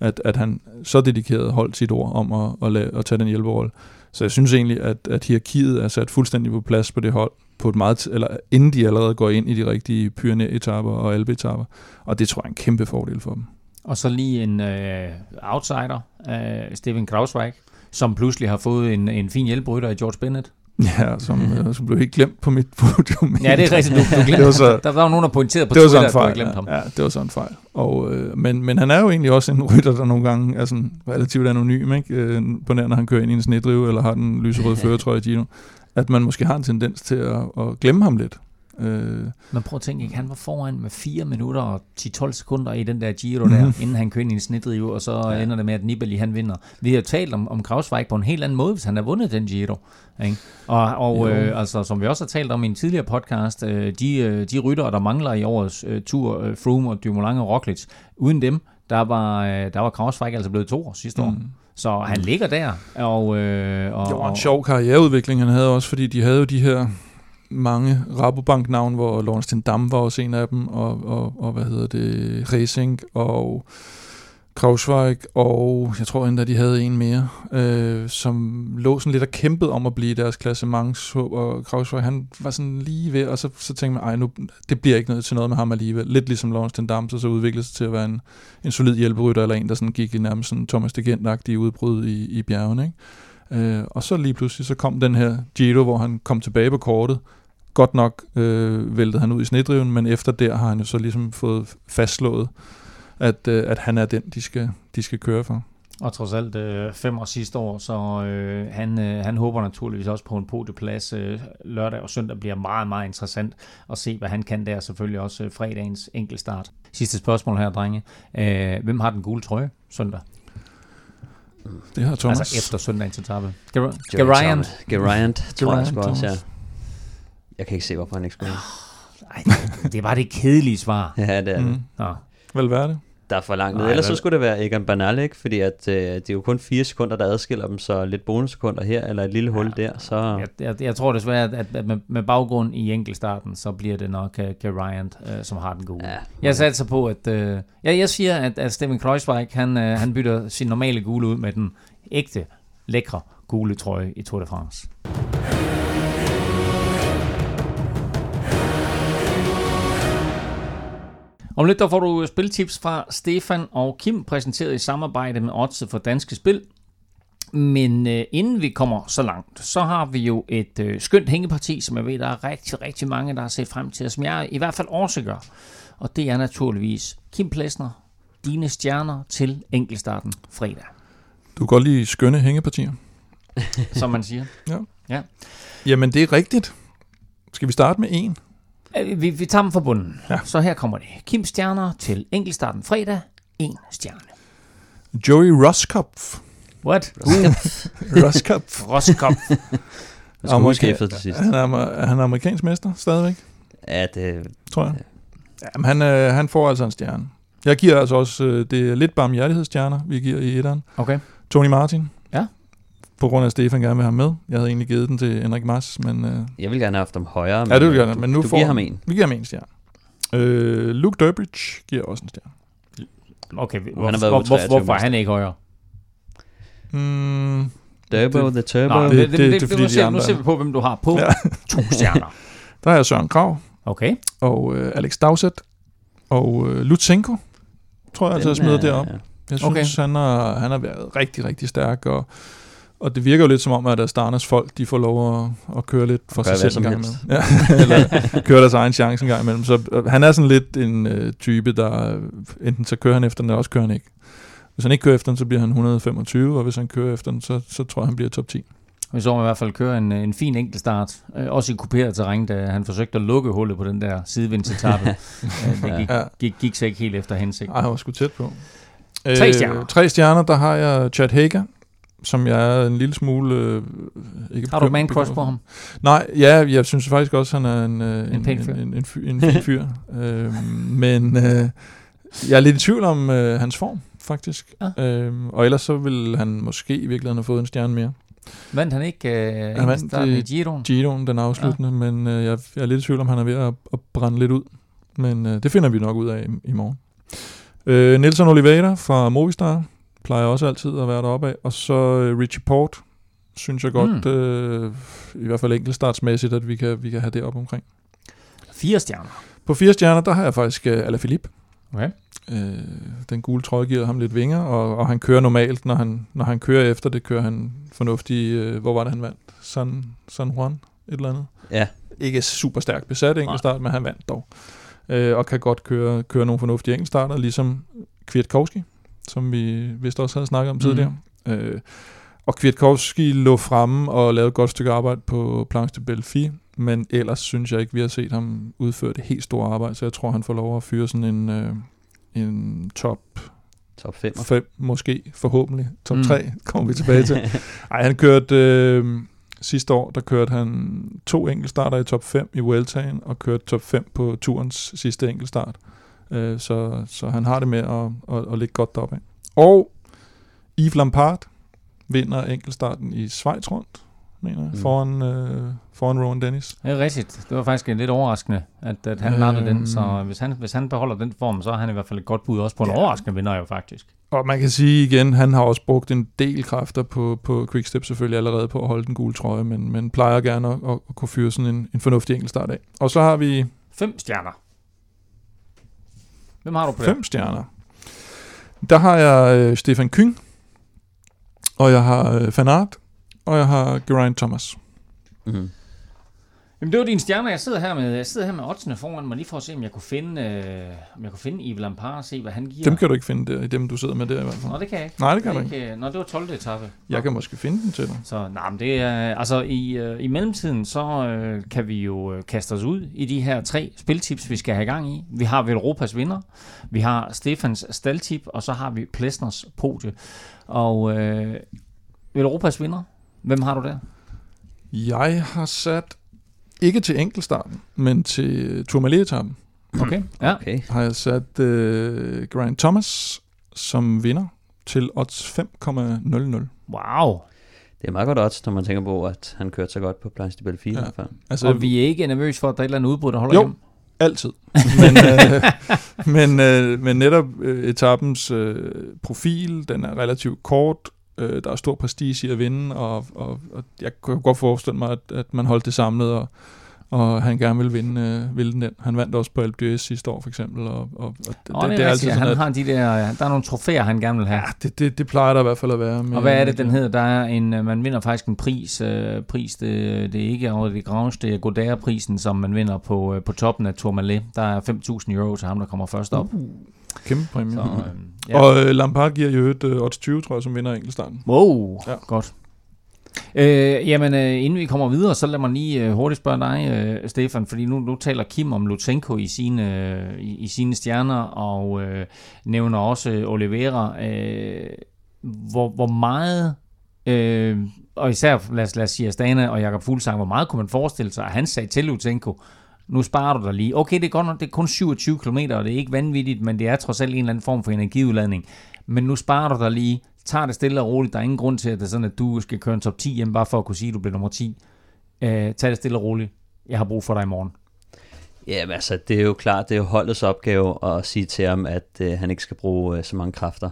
At, at han så dedikeret holdt sit ord om at, at, lave, at tage den hjælperolle. Så jeg synes egentlig, at, at hierarkiet er sat fuldstændig på plads på det hold, på et meget, eller inden de allerede går ind i de rigtige Pyrenæ-etapper og Alpe-etapper. Og det tror jeg er en kæmpe fordel for dem. Og så lige en øh, outsider, øh, Steven Kruijswijk, som pludselig har fået en, en fin hjælperytter i George Bennett. Ja, som, øh, som blev ikke glemt på mit podium. Ja, det er rigtigt. Du, du glemte. Så, der var jo nogen, der pointerede på Twitter, at du havde glemt ham. Ja, det var sådan en fejl. Og, øh, men, men han er jo egentlig også en rytter, der nogle gange er sådan relativt anonym, ikke? Øh, på nær, når han kører ind i en snedrive, eller har den lyserøde føretrøje i Gino. At man måske har en tendens til at, at glemme ham lidt. Øh. Men prøv at tænke, ikke? Han var foran med fire minutter og ti tolv sekunder i den der Giro mm. der, inden han kører ind i en snedrive, og så ja. ender det med, at Nibali han vinder. Vi har jo talt om, om Kruijswijk på en helt anden måde, hvis han har vundet den Giro. Ikke? Og, og øh, altså, som vi også har talt om i en tidligere podcast, øh, de, de ryttere, der mangler i årets øh, tur, øh, Froome og Dumoulin og Roglic, uden dem, der var, øh, der var Kruijswijk altså blevet to år sidste år. Mm. Så han ligger der. Og, øh, og, det var en sjov karriereudvikling, han havde også, fordi de havde jo de her mange Rabobank-navn, hvor Lawrence Tindam var også en af dem, og, og, og hvad hedder det, Racing og Kruijswijk, og jeg tror endda, de havde en mere, øh, som lå sådan lidt og kæmpede om at blive deres klassements, og Kruijswijk, han var sådan lige ved, og så, så tænkte man, ej, nu, det bliver ikke noget til noget med ham alligevel. Lidt ligesom Lawrence Tindam, så, så udviklede sig til at være en, en solid hjælperytter, eller en, der sådan gik i nærmest sådan Thomas de Gent-agtige udbrud i, i bjergene, ikke? Øh, og så lige pludselig, så kom den her Giro, hvor han kom tilbage på kortet. Godt nok øh, væltede han ud i snedriven, men efter der har han jo så ligesom fået fastslået, at, øh, at han er den, de skal, de skal køre for. Og trods alt øh, fem år sidste år, så øh, han, øh, han håber naturligvis også på en podieplads. Øh, lørdag og søndag bliver meget, meget interessant at se, hvad han kan der. Selvfølgelig også øh, fredagens enkeltstart. Sidste spørgsmål her, drenge. Øh, hvem har den gule trøje søndag? Det har Thomas. Altså efter søndagens etape. Geraint. Geraint Thomas. Ja. Jeg kan ikke se, hvorfor han ikke skulle. Nej, oh, det var det kedelige svar. Ja, det er mm. det. Ja. Valverde. Der er for langt ned. Ellers så skulle det være Egan Bernal, ikke? Fordi at, øh, det er jo kun fire sekunder, der adskiller dem, så lidt bonussekunder her, eller et lille hul ja, der. Så Jeg, jeg, jeg tror desværre, at, at med, med baggrund i enkeltstarten, så bliver det nok uh, Geraint, uh, som har den gode. Ja, jeg satser på, at... Uh, ja, jeg siger, at, at Steven Kruijswijk, han, uh, han bytter sin normale gule ud med den ægte, lækre gule trøje i Tour de France. Om lidt der får du spiltips fra Stefan og Kim, præsenteret i samarbejde med Oddset for Danske Spil. Men øh, inden vi kommer så langt, så har vi jo et øh, skønt hængeparti, som jeg ved, der er rigtig, rigtig mange, der har set frem til, og som jeg i hvert fald også gør. Og det er naturligvis Kim Plesner, dine stjerner til enkeltstarten fredag. Du kan godt lide skønne hængepartier. Som man siger. Ja. Ja. Jamen det er rigtigt. Skal vi starte med en? Vi, vi tager dem fra bunden, ja. Så her kommer det. Kim stjerner til enkeltstarten fredag. En stjerne. Joey Roskopf. What? Roskopf. Roskopf. Er han amerikansk mester stadigvæk? Ja, det... Tror jeg. Jamen, han, øh, han får altså en stjerne. Jeg giver altså også... Øh, det er lidt barmhjertighedsstjerner, vi giver i etteren. Okay. Tony Martin. Ja. På grund af, at Stefan gerne vil have med. Jeg havde egentlig givet den til Henrik Mas, men... Øh... Jeg vil gerne have haft dem højere. Men ja, det vil gerne, men nu du får... Du giver ham en. Vi giver ham en stjerne. Øh, Luke Durbridge giver også en stjerne. Okay, hvor, han hvor, hvor, hvorfor er han ikke højere? Mm, Turbo, det, the Turbo. Nej, det, det, det, det, det, det, det, nu, ser, de nu ser vi på, hvem du har på. Ja. To stjerner. Der er Søren Kragh. Okay. Og øh, Alex Dowsett. Og øh, Lutsenko, tror jeg altså, jeg smider derop. Ja. Jeg synes, okay. han, har, han har været rigtig, rigtig stærk, og... Og det virker jo lidt som om, at Astana's folk, de får lov at, at køre lidt for sig selv en gang imellem. Ja, eller køre deres egen chance en gang imellem. Så øh, han er sådan lidt en øh, type, der øh, enten så kører han efter den, eller også kører han ikke. Hvis han ikke kører efter den, så bliver han et hundrede og femogtyve, og hvis han kører efter den, så, så tror jeg, han bliver top ti. Vi så i hvert fald køre en, en fin enkeltstart, øh, også i kuperet terræn, da han forsøgte at lukke hullet på den der sidevindsetappe. øh, det gik, ja. gik, gik sig ikke helt efter hensigten. Ej, han var sgu tæt på. Øh, tre stjerner. Tre stjerner, der har jeg Chad Hager, som jeg er en lille smule... Øh, ikke har du man-crush på ham? Nej, ja, jeg synes faktisk også, han er en... Øh, en, en pæn fyr. En, en, en, en fin fyr. øh, men øh, jeg er lidt i tvivl om øh, hans form, faktisk. Ah. Øh, og ellers så ville han måske i virkeligheden have fået en stjerne mere. Vandt han ikke øh, han vandt starten i Giroen? Giroen, den afsluttende, ah. men øh, jeg, jeg er lidt i tvivl om, han er ved at, at brænde lidt ud. Men øh, det finder vi nok ud af i, i morgen. Øh, Nelson Oliveira fra Movistar plejer også altid at være deroppe af. Og så Richie Porte, synes jeg godt, mm. øh, i hvert fald enkeltstartsmæssigt, at vi kan, vi kan have det op omkring. Fire stjerner. På fire stjerner, der har jeg faktisk øh, Alaphilippe. Okay. Øh, den gule trøje giver ham lidt vinger, og, og han kører normalt, når han, når han kører efter det, kører han fornuftig, øh, hvor var det, han vandt? San, San Juan, et eller andet. Ja. Ikke super stærkt besat enkeltstart, men han vandt dog. Øh, og kan godt køre, køre nogle fornuftige enkeltstarter, ligesom Kwiatkowski, som vi vist også havde snakket om mm. tidligere. Øh, og Kwiatkowski lå fremme og lavede et godt stykke arbejde på Planche de Belfi, men ellers synes jeg ikke, vi har set ham udføre det helt store arbejde, så jeg tror, han får lov at fyre sådan en, øh, en top... Top fem. fem måske, forhåbentlig. Top mm. tre kommer vi tilbage til. Ej, han kørte... Øh, sidste år, der kørte han to enkeltstarter i top fem i Vueltaen, og kørte top fem på turens sidste enkeltstart. Øh, så, så han har det med at, at, at ligge godt deroppe. Og Yves Lampaert vinder enkeltstarten i Schweiz rundt, mener jeg, mm. foran, øh, foran Rohan Dennis. Det er rigtigt. Det var faktisk lidt overraskende, at, at han landede øhm. den, så hvis han, hvis han beholder den form, så er han i hvert fald et godt bud også på en ja. overraskende vinder jo faktisk. Og man kan sige igen, han har også brugt en del kræfter på, på Quickstep selvfølgelig allerede på at holde den gule trøje, men, men plejer gerne at, at, at kunne fyre sådan en, en fornuftig enkeltstart af. Og så har vi... Fem stjerner. Hvem har du på det? Fem stjerner. Der har jeg øh, Stefan Küng, og jeg har øh, Van Aert, og jeg har Geraint Thomas. Mm-hmm. Jamen det var dine stjerner. Jeg sidder her med, jeg sidder her med oddsene foran mig lige for at se, om jeg kunne finde, øh, om jeg kunne finde Yves Lampaert og se, hvad han giver. Dem kan du ikke finde der, i dem du sidder med der i hvert fald. Nå, det kan jeg ikke. Nej, det kan jeg ikke. Nå, det var tolvte etape. Jeg kan måske finde den til dig. Så nej, men det er altså i øh, i mellemtiden så øh, kan vi jo øh, kaste os ud i de her tre spiltips, vi skal have gang i. Vi har Velropas vinder, vi har Stefans staldtip, og så har vi Plesners podie. Og øh, Velropas vinder. Hvem har du der? Jeg har sat ikke til enkeltstarten, men til Tourmalet-etappen. Okay, ja. Okay. Har jeg sat øh, Geraint Thomas som vinder til odds fem komma nul nul. Wow. Det er meget godt odds, når man tænker på, at han kørte så godt på Planche de Belfi. Ja. Altså, og vi er ikke nervøse for, at der er et eller andet udbrud, der holder jo hjem. Altid. Men, øh, men, øh, men netop øh, etappens øh, profil, den er relativt kort. Der er stor prestige i at vinde, og, og, og jeg kunne godt forestille mig, at, at man holdt det samlet, og, og han gerne ville vinde, øh, vinde den. Han vandt også på Alpe d'Huez sidste år, for eksempel. Og, og, og det, det, det er altid sådan, han at, har de der, der er nogle trofæer, han gerne vil have. Ja, det, det, det plejer der i hvert fald at være. Med, og hvad er det, den hedder? Der er en, man vinder faktisk en pris. Øh, pris det, det er ikke over det Grange, det er Godard-prisen, som man vinder på, på toppen af Tourmalet. Der er fem tusind euro til ham, der kommer først op. Uh. Kæmpe præmie. Så, øh, ja. Og øh, Lampaert giver jo et øh, odds tyve, tror jeg, som vinder enkeltstarten. Wow, ja. Godt. Øh, jamen, øh, inden vi kommer videre, så lad mig lige øh, hurtigt spørge dig, øh, Stefan, fordi nu, nu taler Kim om Lutsenko i sine, øh, i, i sine stjerner, og øh, nævner også øh, Oliveira. Øh, hvor, hvor meget... Øh, og især, lad os, lad os sige Astana og Jakob Fuglsang, hvor meget kunne man forestille sig, at han sagde til Lutsenko: nu sparer du dig lige. Okay, det er godt nok, det er kun syvogtyve kilometer, og det er ikke vanvittigt, men det er trods alt en eller anden form for energiudladning. Men nu sparer du dig lige, tager det stille og roligt. Der er ingen grund til, at det er sådan, at du skal køre en top ti hjem, bare for at kunne sige, at du bliver nummer ti. Øh, tag det stille og roligt. Jeg har brug for dig i morgen. Jamen altså, det er jo klart, det er jo holdets opgave at sige til ham, at øh, han ikke skal bruge øh, så mange kræfter.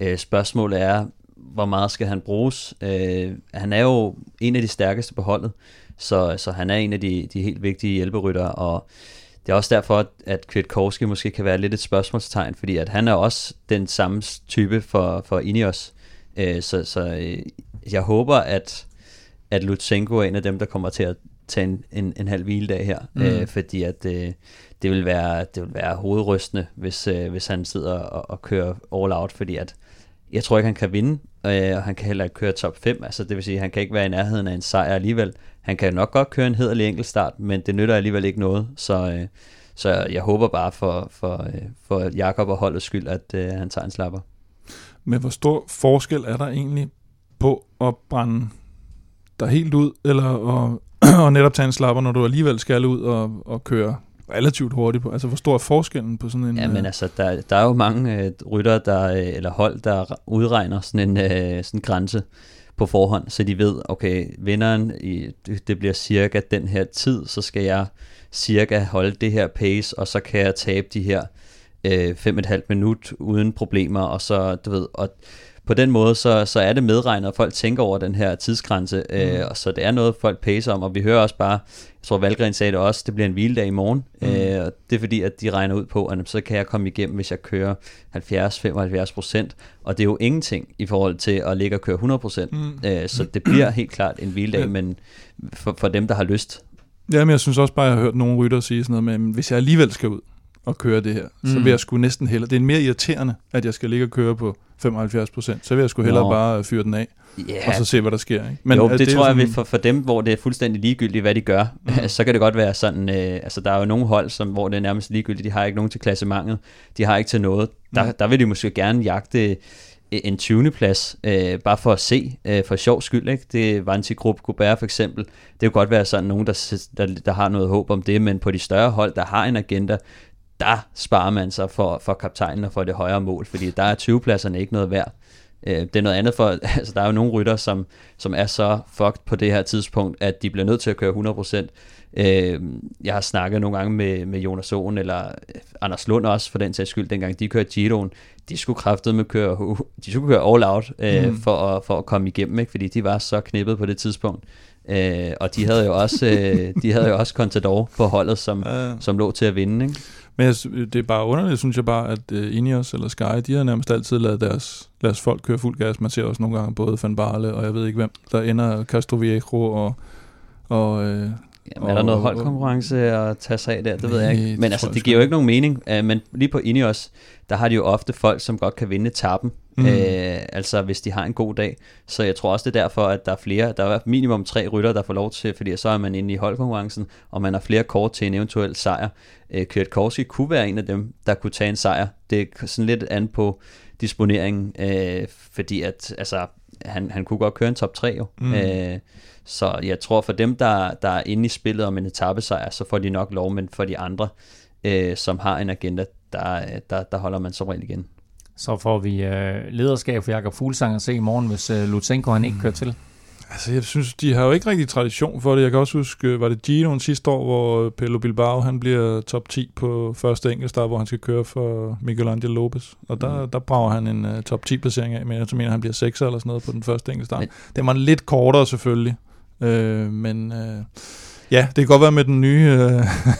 Øh, spørgsmålet er, hvor meget skal han bruges? Øh, han er jo en af de stærkeste på holdet. Så, så han er en af de, de helt vigtige hjælperyttere, og det er også derfor, at Kwiatkowski måske kan være lidt et spørgsmålstegn, fordi at han er også den samme type for, for Ineos. Øh, så så øh, jeg håber, at, at Lutsenko er en af dem, der kommer til at tage en, en, en halv hviledag her, mm. øh, fordi at, øh, det, vil være, det vil være hovedrystende, hvis, øh, hvis han sidder og, og kører all out, fordi at jeg tror ikke, han kan vinde, øh, og han kan heller ikke køre top fem. Altså, det vil sige, at han kan ikke være i nærheden af en sejr alligevel. Han kan nok godt køre en hederlig enkeltstart, men det nytter alligevel ikke noget. Så, øh, så jeg håber bare for, for, øh, for Jakob og holdets skyld, at øh, han tager en slapper. Men hvor stor forskel er der egentlig på at brænde dig helt ud, eller at, at netop tage en slapper, når du alligevel skal ud og, og køre relativt hurtigt på? Altså, hvor stor er forskellen på sådan en... Ja, men altså, der, der er jo mange øh, ryttere, der, eller hold, der udregner sådan en, øh, sådan en grænse på forhånd, så de ved, okay, vinderen, i, det bliver cirka den her tid, så skal jeg cirka holde det her pace, og så kan jeg tabe de her øh, fem og et halvt minut uden problemer, og så, du ved, og på den måde, så, så er det medregnet, at folk tænker over den her tidsgrænse, mm. øh, og så det er noget, folk pacer om, og vi hører også bare, jeg tror, Valgren sagde det også, det bliver en hviledag i morgen, mm. øh, og det er fordi, at de regner ud på, at så kan jeg komme igennem, hvis jeg kører halvfjerds til femoghalvfjerds procent, og det er jo ingenting i forhold til at ligge og køre hundrede procent, mm. øh, så det bliver helt klart en hviledag, ja. Men for, for dem, der har lyst. Jamen, jeg synes også bare, jeg har hørt nogle rytter sige sådan noget med, hvis jeg alligevel skal ud og køre det her, mm. så vil jeg sgu næsten hellere, det er mere irriterende, at jeg skal ligge og køre på femoghalvfjerds procent, så vil jeg sgu hellere Nå. bare fyre den af, yeah. og så se, hvad der sker. Ikke? Men jo, det, det tror sådan... jeg, for, for dem, hvor det er fuldstændig ligegyldigt, hvad de gør, mm. så kan det godt være sådan, øh, altså der er jo nogle hold, som, hvor det er nærmest ligegyldigt, de har ikke nogen til klassementet, de har ikke til noget, der, mm. der vil de måske gerne jagte en tyvende plads, øh, bare for at se, øh, for sjov skyld, ikke? Det var en til gruppe Gobert for eksempel, det kunne godt være sådan nogen, der, der, der har noget håb om det, men på de større hold, der har en agenda, der sparer man sig for, for kaptajnen og for det højere mål, fordi der er tyve-pladserne ikke noget værd. Øh, det er noget andet for, altså der er jo nogle rytter, som, som er så fucked på det her tidspunkt, at de bliver nødt til at køre hundrede procent. Øh, jeg har snakket nogle gange med, med Jonas Sohn, eller Anders Lund også, for den sags skyld, dengang de kørte Giroen, de skulle kraftedeme køre, de skulle køre all out, øh, mm. for, at, for at komme igennem, ikke? Fordi de var så knippet på det tidspunkt. Øh, og de havde jo også øh, de havde jo også Contador på holdet, som, ja. som lå til at vinde, ikke? Men jeg, det er bare underligt, synes jeg bare, at uh, Ineos eller Sky, de har nærmest altid lavet deres, deres folk køre fuld gas. Man ser også nogle gange både Van Barle og jeg ved ikke hvem, der ender Castroviejo og... og øh, Jamen, er der og, noget holdkonkurrence at tage sig af der? Det ved jeg ikke. Men altså, det giver jo ikke nogen mening. Uh, men lige på Ineos, der har de jo ofte folk, som godt kan vinde etapen. Mm. Øh, altså hvis de har en god dag, så jeg tror også det er derfor, at der er flere, der er minimum tre rytter, der får lov til, fordi så er man inde i holdkonkurrencen, og man har flere kort til en eventuel sejr. øh, Kwiatkowski kunne være en af dem, der kunne tage en sejr. Det er sådan lidt an på disponeringen, øh, fordi at altså, han, han kunne godt køre en top tre jo. Mm. øh, så jeg tror for dem, der, der er inde i spillet om en etapesejr, så får de nok lov, men for de andre, øh, som har en agenda, der, der, der holder man som regel igen. Så får vi øh, lederskab for Jakob Fuglsang at se i morgen, hvis øh, Lutsenko han ikke kører til. Altså jeg synes, de har jo ikke rigtig tradition for det. Jeg kan også huske, var det Ginoen sidste år, hvor Pello Bilbao han bliver top ti på første enkeltstart, hvor han skal køre for Miguel Angel Lopez. Og der, mm. der brager han en uh, top ti placering af, men jeg mener, han bliver sekser eller sådan noget på den første enkeltstart. Men... det var lidt kortere selvfølgelig, øh, men øh, ja, det kan godt være med den nye,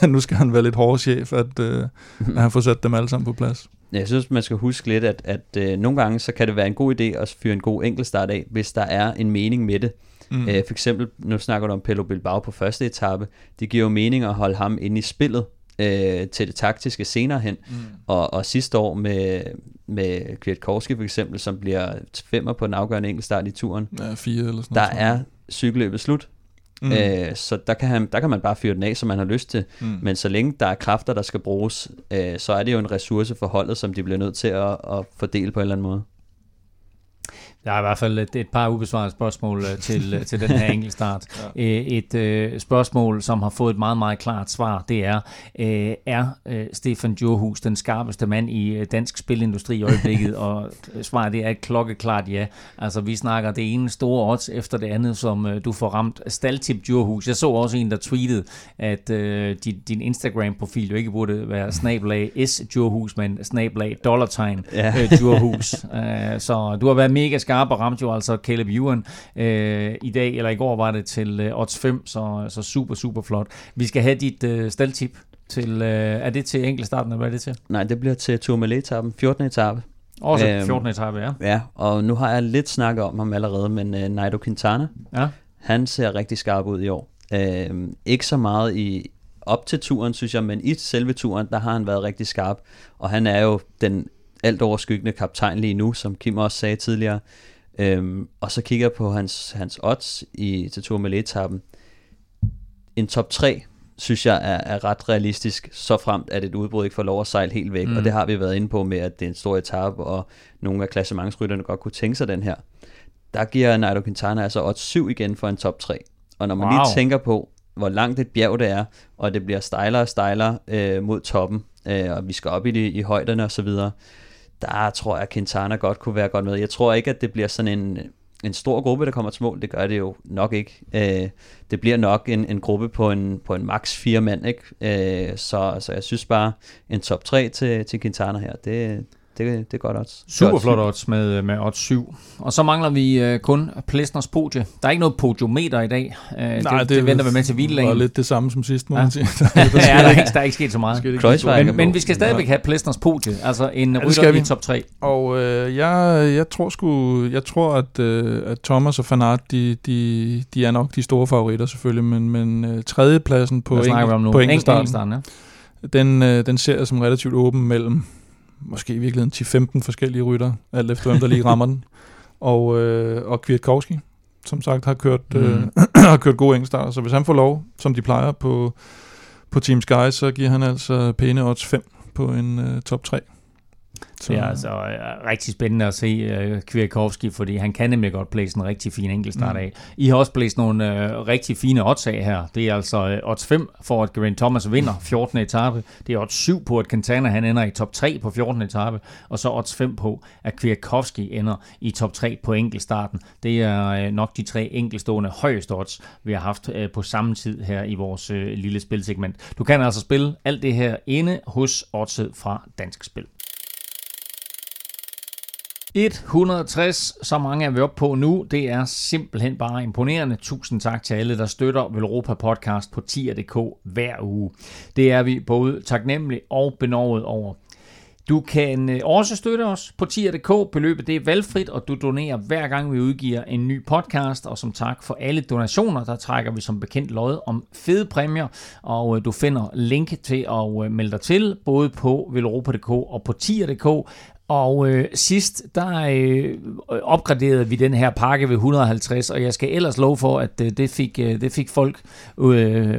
øh, nu skal han være lidt hård chef, at, øh, at han får sat dem alle sammen på plads. Jeg synes, man skal huske lidt, at, at øh, nogle gange, så kan det være en god idé at fyre en god enkeltstart af, hvis der er en mening med det. Mm. Æh, for eksempel, nu snakker du om Pello Bilbao på første etape. Det giver jo mening at holde ham inde i spillet øh, til det taktiske senere hen. Mm. Og, og sidste år med, med Kwiatkowski for eksempel, som bliver femmer på den afgørende enkeltstart i turen. Ja, fire eller sådan noget. Der er cykelløbet slut. Mm. Øh, så der kan, han, der kan man bare fyre den af, som man har lyst til. Mm. Men så længe der er kræfter, der skal bruges, øh, så er det jo en ressource for holdet, som de bliver nødt til at, at fordele på en eller anden måde. Der er i hvert fald et, et par ubesvarede spørgsmål til, til den her enkeltstart. Ja. Et, et spørgsmål, som har fået et meget, meget klart svar, det er, er Stefan Djurhus den skarpeste mand i dansk spilindustri i øjeblikket? Og svaret det er et klokkeklart ja. Altså, vi snakker det ene store odds efter det andet, som du får ramt. Staldtip Djurhus. Jeg så også en, der tweetede, at øh, din, din Instagram-profil jo ikke burde være snablag S Djurhus, men snablag dollartegn Djurhus. Ja. Så du har været mega skarp og ramte jo altså Caleb Ewan øh, i dag, eller i går var det til øh, odds fem, så, så super, super flot. Vi skal have dit øh, staldtip til, øh, er det til enkeltstarten, eller hvad er det til? Nej, det bliver til Tourmalet-etappen, fjortende etape. Også øhm, fjortende etape, ja. Ja, og nu har jeg lidt snakket om ham allerede, men øh, Nairo Quintana, ja. Han ser rigtig skarp ud i år. Øh, ikke så meget i op til turen, synes jeg, men i selve turen, der har han været rigtig skarp, og han er jo den alt overskyggende kaptajn lige nu, som Kim også sagde tidligere. Øhm, og så kigger jeg på hans, hans odds i, til Tourmalet-etappen. En top tre, synes jeg, er, er ret realistisk, så fremt at et udbrud ikke får lov at sejle helt væk. Mm. Og det har vi været inde på med, at det er en stor etape, og nogle af klassementsrytterne godt kunne tænke sig den her. Der giver Nairo Quintana altså odds syv igen for en top tre. Og når man wow. lige tænker på, hvor langt et bjerg det er, og det bliver stejlere og stejlere øh, mod toppen, øh, og vi skal op i, de, i højderne og så videre. Der tror jeg, at Quintana godt kunne være godt med. Jeg tror ikke, at det bliver sådan en en stor gruppe, der kommer til mål. Det gør det jo nok ikke. Øh, det bliver nok en, en gruppe på en, på en maks fire mand, ikke? Øh, så, så jeg synes bare, en top tre til, til Quintana her, det, det, det er godt odds. Super flot odds med, med odds syv. Og så mangler vi øh, kun Plesners podie. Der er ikke noget podiometer i dag. Øh, Nej, det, det, det venter vi med til hviledagen. Det var lidt det samme som sidst, må man sige. Der er ikke sket så meget. Ikke men, men, men vi skal stadigvæk have Plesners podie, altså en ja, rytter i top tre. Og øh, jeg, jeg tror sgu, jeg tror, at, øh, at Thomas og Fanart, de, de, de er nok de store favoritter selvfølgelig, men, men øh, tredjepladsen på enkeltstarten, ja. den, øh, den ser jeg som relativt åben mellem måske i virkeligheden ti til femten forskellige rytter, alt efter hvem der lige rammer den. Og, øh, og Kwiatkowski, som sagt, har kørt, mm. øh, har kørt gode enkeltstarter. Så hvis han får lov, som de plejer på, på Team Sky, så giver han altså pæne odds fem på en øh, top tre. Så. Det er altså uh, rigtig spændende at se uh, Kwiatkowski, fordi han kan nemlig godt blæse en rigtig fin enkeltstart af. Mm. I har også blæst nogle uh, rigtig fine odds af her. Det er altså uh, odds fem for, at Geraint Thomas vinder fjortende etape. Det er odds syv på, at Quintana han ender i top tre på fjortende etape. Og så odds fem på, at Kwiatkowski ender i top tre på enkeltstarten. Det er uh, nok de tre enkeltstående højeste odds, vi har haft uh, på samme tid her i vores uh, lille spilsegment. Du kan altså spille alt det her inde hos oddset fra Dansk Spil. et hundrede og tres, så mange er vi oppe på nu. Det er simpelthen bare imponerende. Tusind tak til alle, der støtter Velropa Podcast på tier punktum d k hver uge. Det er vi både taknemmelige og benovet over. Du kan også støtte os på tier punktum d k. Beløbet det er valgfrit, og du donerer hver gang vi udgiver en ny podcast. Og som tak for alle donationer, der trækker vi som bekendt lod om fede præmier. Og du finder link til at melde dig til, både på velropa punktum d k og på tier punktum d k. Og øh, sidst, der øh, opgraderede vi den her pakke ved et hundrede og halvtreds, og jeg skal ellers love for, at øh, det, fik, øh, det fik folk øh, øh,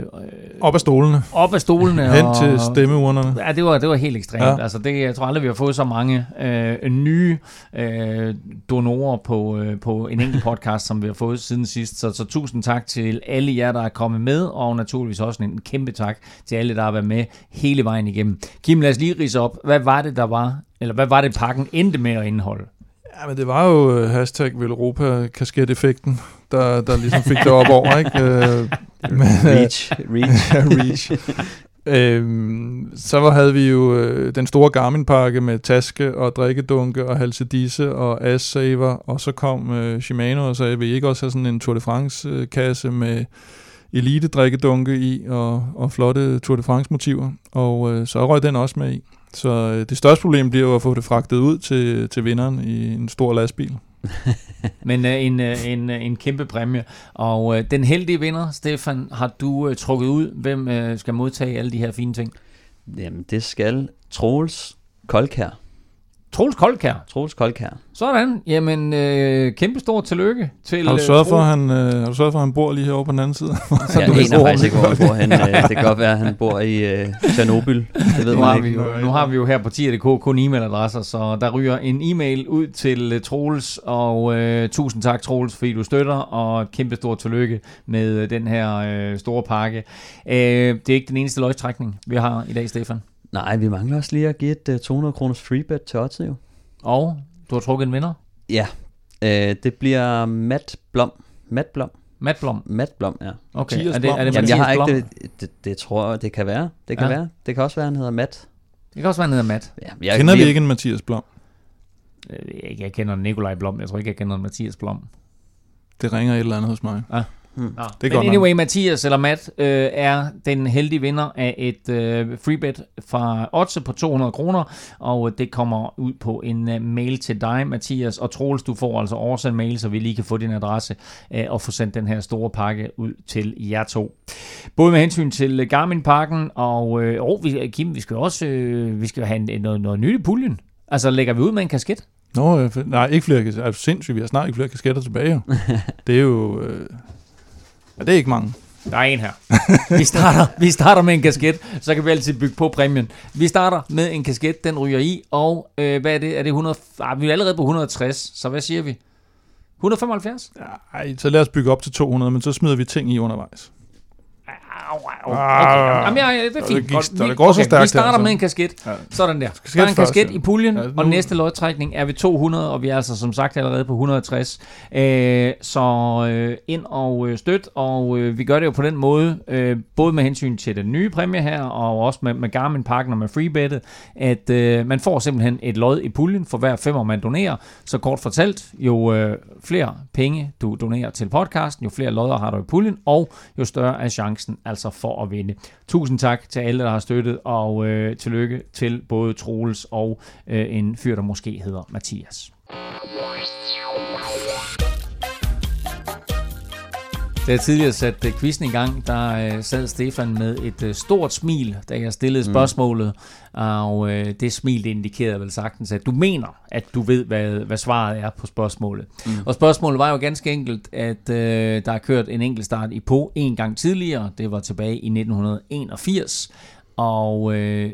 op af stolene. Op af stolene. Hen og, til stemmeurnerne. Ja, det var, det var helt ekstremt. Ja. Altså, det, jeg tror aldrig, vi har fået så mange øh, nye øh, donorer på, øh, på en enkelt podcast, som vi har fået siden sidst. Så, så tusind tak til alle jer, der er kommet med, og naturligvis også en kæmpe tak til alle, der har været med hele vejen igennem. Kim, lad os lige ridse op. Hvad var det, der var... Eller hvad var det, pakken endte med at indeholde? Ja, men det var jo hashtag Velropa-kasket-effekten, der, der ligesom fik det op over, ikke? Men, reach. Reach. reach. øhm, så var, havde vi jo øh, den store Garmin-pakke med taske og drikkedunke og halsedisse og ass-saver, og så kom øh, Shimano og sagde, vil I ikke også have sådan en Tour de France-kasse med elite-drikkedunke i og, og flotte Tour de France-motiver? Og øh, så røg den også med i. Så det største problem bliver jo at få det fragtet ud til, til vinderen i en stor lastbil. Men uh, en, uh, en, uh, en kæmpe præmie. Og uh, den heldige vinder, Stefan, har du uh, trukket ud? Hvem uh, skal modtage alle de her fine ting? Jamen, det skal Troels Koldkær. Troels Koldkær? Troels Koldkær. Sådan. Jamen, øh, kæmpestor tillykke til... Har du sørget for, at han, øh, for, han bor lige herovre på den anden side? Så jeg aner faktisk ikke, hvor han bor. Han, øh, det kan godt være, at han bor i øh, Tjernobyl. Det ved nu, har vi jo, nu har vi jo her på tier punktum d k kun e-mailadresser, så der ryger en e-mail ud til øh, Troels, og øh, tusind tak, Troels, fordi du støtter, og kæmpestor tillykke med øh, den her øh, store pakke. Øh, det er ikke den eneste løgstrækning, vi har i dag, Stefan. Nej, vi mangler også lige at give et uh, to hundrede kroners freebet til Otze, jo. Og du har trukket en vinder? Ja, øh, det bliver Matt Blom. Matt Blom. Matt Blom? Matt Blom, ja. Okay, Mathias er det, er det Mathias Jamen, jeg Blom? Ikke det, det, det tror jeg, det kan være. Det kan ja. være. Det kan også være, han hedder Matt. Det kan også være, han hedder Matt. Ja, jeg kender vi ikke en Mathias Blom? Jeg, jeg kender Nikolaj Blom. Jeg tror ikke, jeg kender en Mathias Blom. Det ringer et eller andet hos mig. Ja. Hmm. Nå, det men anyway, nok. Mathias eller Matt øh, er den heldige vinder af et øh, freebet fra Otze på to hundrede kroner, og det kommer ud på en øh, mail til dig, Mathias, og Troels, du får altså oversendt mail, så vi lige kan få din adresse øh, og få sendt den her store pakke ud til jer to. Både med hensyn til øh, Garmin-pakken og øh, oh, vi, Kim, vi skal også øh, vi skal have en, noget, noget nyt i puljen. Altså lægger vi ud med en kasket? Nå, nej, ikke flere kasketter. Altså, sindssygt, vi har snart ikke flere kasketter tilbage. Det er jo... Øh Ja, det er ikke mange. Der er en her. Vi starter, vi starter med en kasket, så kan vi altid bygge på præmien. Vi starter med en kasket, den ryger i, og øh, hvad er det? Er det hundrede? Ah, vi er allerede på et hundrede og tres, så hvad siger vi? et hundrede og femoghalvfjerds? Nej, så lad os bygge op til to hundrede, men så smider vi ting i undervejs. Okay, jamen, ja, det er fint. Godt. Vi, okay, vi starter med en kasket. Sådan der. Der er en kasket i puljen, og næste lodtrækning er ved to hundrede, og vi er altså som sagt allerede på et hundrede og tres. Så ind og støt, og vi gør det jo på den måde, både med hensyn til den nye præmie her, og også med Garmin-pakken og med freebettet, at man får simpelthen et lod i puljen for hver femmer, man donerer. Så kort fortalt, jo flere penge du donerer til podcasten, jo flere lodder har du i puljen, og jo større er chancen altså for at vinde. Tusind tak til alle, der har støttet, og øh, tillykke til både Troels og øh, en fyr, der måske hedder Mathias. Da jeg tidligere satte quizzen i gang, der øh, sad Stefan med et øh, stort smil, da jeg stillede spørgsmålet, mm. og øh, det smil indikerede vel sagtens, at du mener, at du ved, hvad, hvad svaret er på spørgsmålet. Mm. Og spørgsmålet var jo ganske enkelt, at øh, der er kørt en enkeltstart i Pau en gang tidligere, det var tilbage i nitten enogfirs, og øh,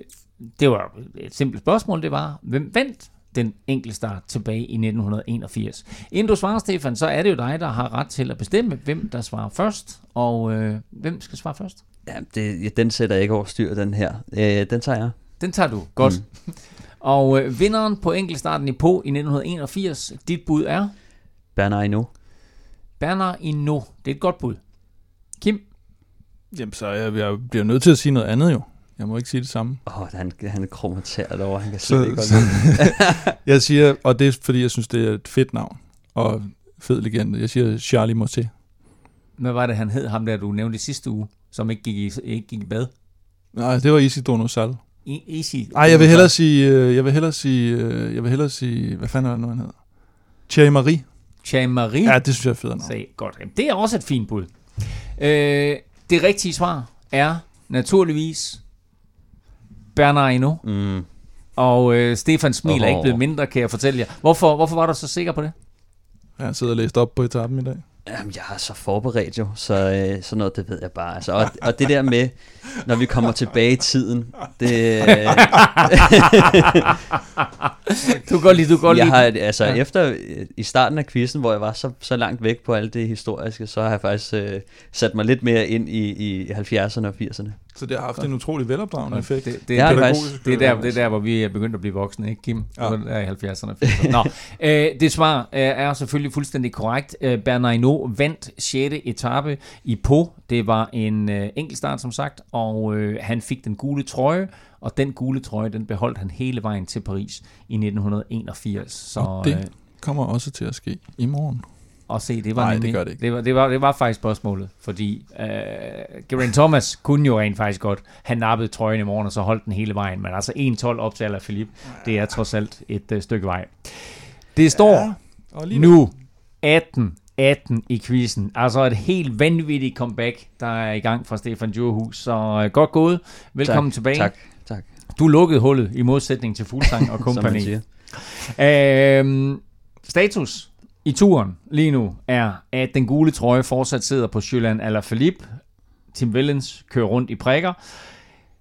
det var et simpelt spørgsmål, det var, hvem vandt den enkelte start tilbage i nitten enogfirs. Inden du svarer, Stefan, så er det jo dig, der har ret til at bestemme, hvem der svarer først, og øh, hvem skal svare først? Ja, det, den sætter jeg ikke over styr, den her. Øh, den tager jeg. Den tager du. Godt. Mm. Og øh, vinderen på enkeltstarten i Pau i nitten enogfirs, dit bud er? Bernard Hinault. Bernard Hinault. Det er et godt bud. Kim? Jamen, så jeg, jeg bliver nødt til at sige noget andet jo. Jeg må ikke sige det samme. Åh, oh, han, han er kromateret over, han kan slet ikke godt. Jeg siger, og det er fordi, jeg synes, det er et fedt navn, og fed legende. Jeg siger Charlie Mortier. Hvad var det, han hed, ham der, du nævnte i sidste uge, som ikke gik i, ikke gik i bad? Nej, det var Isidro Sal. I, Isi? Nej, jeg vil hellere sige, jeg vil hellere sige, jeg vil hellere sige, hvad fanden var det nu, han hed? Thierry Marie. Thierry Marie? Ja, det synes jeg er fedt navn. Godt. Jamen, det er også et fint bud. Øh, det rigtige svar er naturligvis Bernard Hinault. Mm. Og øh, Stefan smiler oh. ikke blevet mindre, kan jeg fortælle jer. Hvorfor, hvorfor var du så sikker på det? Jeg sidder og læste op på etappen i dag. Jamen, jeg er så forberedt jo, så øh, sådan noget, det ved jeg bare. Altså, og, og det der med, når vi kommer tilbage i tiden, det... Øh, du går lige, du går lige. Jeg har, altså, ja. efter, i starten af quizzen, hvor jeg var så, så langt væk på alt det historiske, så har jeg faktisk øh, sat mig lidt mere ind i, i halvfjerdserne og firserne. Så det har haft en utrolig velopdragende effekt. Det, det, er faktisk, det, er der, det er der, hvor vi er begyndt at blive voksne, ikke Kim? Ja. Det er i halvfjerdserne. Nå, øh, det svar øh, er selvfølgelig fuldstændig korrekt. Øh, Bernard Hinault vandt sjette etape i Pau. Det var en øh, enkeltstart, som sagt, og øh, han fik den gule trøje, og den gule trøje, den beholdt han hele vejen til Paris i nitten enogfirs. Så, og det øh, kommer også til at ske i morgen. Og se, det var Nej, nemlig, det, det, det, var, det, var, det var faktisk spørgsmålet, fordi øh, Geraint Thomas kunne jo rent faktisk godt. Han nappede trøjen i morgen, og så holdt den hele vejen. Men altså en tolv op til Alaphilippe, det er trods alt et øh, stykke vej. Det står ja, nu atten atten i quizzen. Altså et helt vanvittigt comeback, der er i gang fra Stefan Djurhus. Så øh, godt gået. Velkommen tak, tilbage. Tak, tak. Du lukkede hullet i modsætning til Fuglsang og kompagni. øh, status i turen lige nu er, at den gule trøje fortsat sidder på Julian Alaphilippe. Tim Wellens kører rundt i prikker.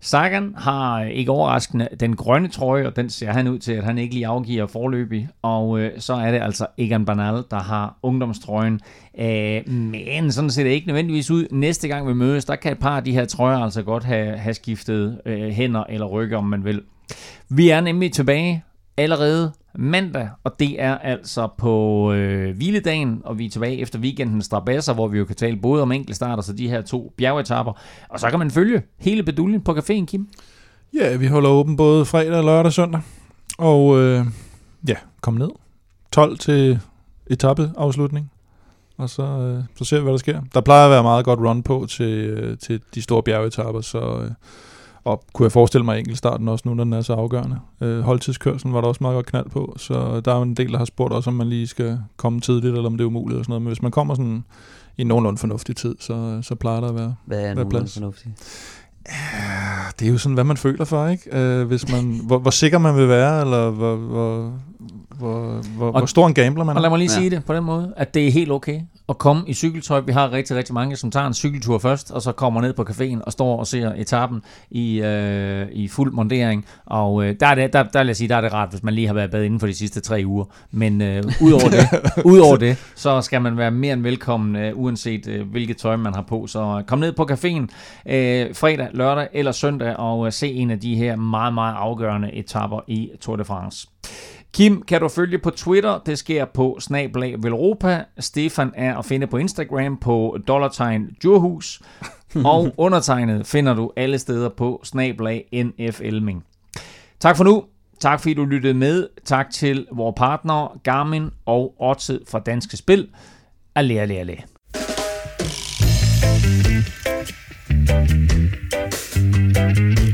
Sagan har ikke overraskende den grønne trøje, og den ser han ud til, at han ikke lige afgiver forløbig. Og øh, så er det altså Egan Bernal, der har ungdomstrøjen. Øh, men sådan ser det ikke nødvendigvis ud. Næste gang vi mødes, der kan et par af de her trøjer altså godt have, have skiftet øh, hænder eller rygge, om man vil. Vi er nemlig tilbage allerede mandag, og det er altså på øh, hviledagen, og vi er tilbage efter weekendens strabasser, hvor vi jo kan tale både om enkeltstarter, så de her to bjergetapper, og så kan man følge hele beduljen på caféen, Kim. Ja, vi holder åben både fredag, lørdag og søndag, og øh, ja, kom ned. tolv til etapeafslutning, og så, øh, så ser vi, hvad der sker. Der plejer at være meget godt run på til, øh, til de store bjergetapper, så... Øh, og kunne jeg forestille mig enkeltstarten også nu, når den er så afgørende. Øh, holdtidskørselen var der også meget godt knald på, så der er en del, der har spurgt også, om man lige skal komme tidligt, eller om det er umuligt og sådan noget. Men hvis man kommer sådan i nogenlunde fornuftig tid, så, så plejer der at være, hvad er være plads. Fornuftig? Ja, det er jo sådan, hvad man føler for, ikke? Øh, hvis man, hvor, hvor sikker man vil være, eller hvor, hvor, hvor, hvor, og, hvor stor en gambler man er. Og lad mig lige ja. sige det på den måde, at det er helt okay at komme i cykeltøj. Vi har rigtig, rigtig mange, som tager en cykeltur først, og så kommer ned på caféen og står og ser etappen i, øh, i fuld montering. Og øh, der, er det, der, der vil jeg sige, der er det rart, hvis man lige har været bad inden for de sidste tre uger. Men øh, udover det, udover det, så skal man være mere end velkommen, øh, uanset øh, hvilket tøj man har på. Så kom ned på caféen øh, fredag, lørdag eller søndag og øh, se en af de her meget, meget afgørende etapper i Tour de France. Kim kan du følge på Twitter, det sker på snablag Velropa. Stefan er at finde på Instagram på dollartegn Djurhus, og undertegnet finder du alle steder på snablag N F Elming. Tak for nu, tak fordi du lyttede med, tak til vores partnere Garmin og Odset fra Danske Spil. Allé, allé, allé. Thank you.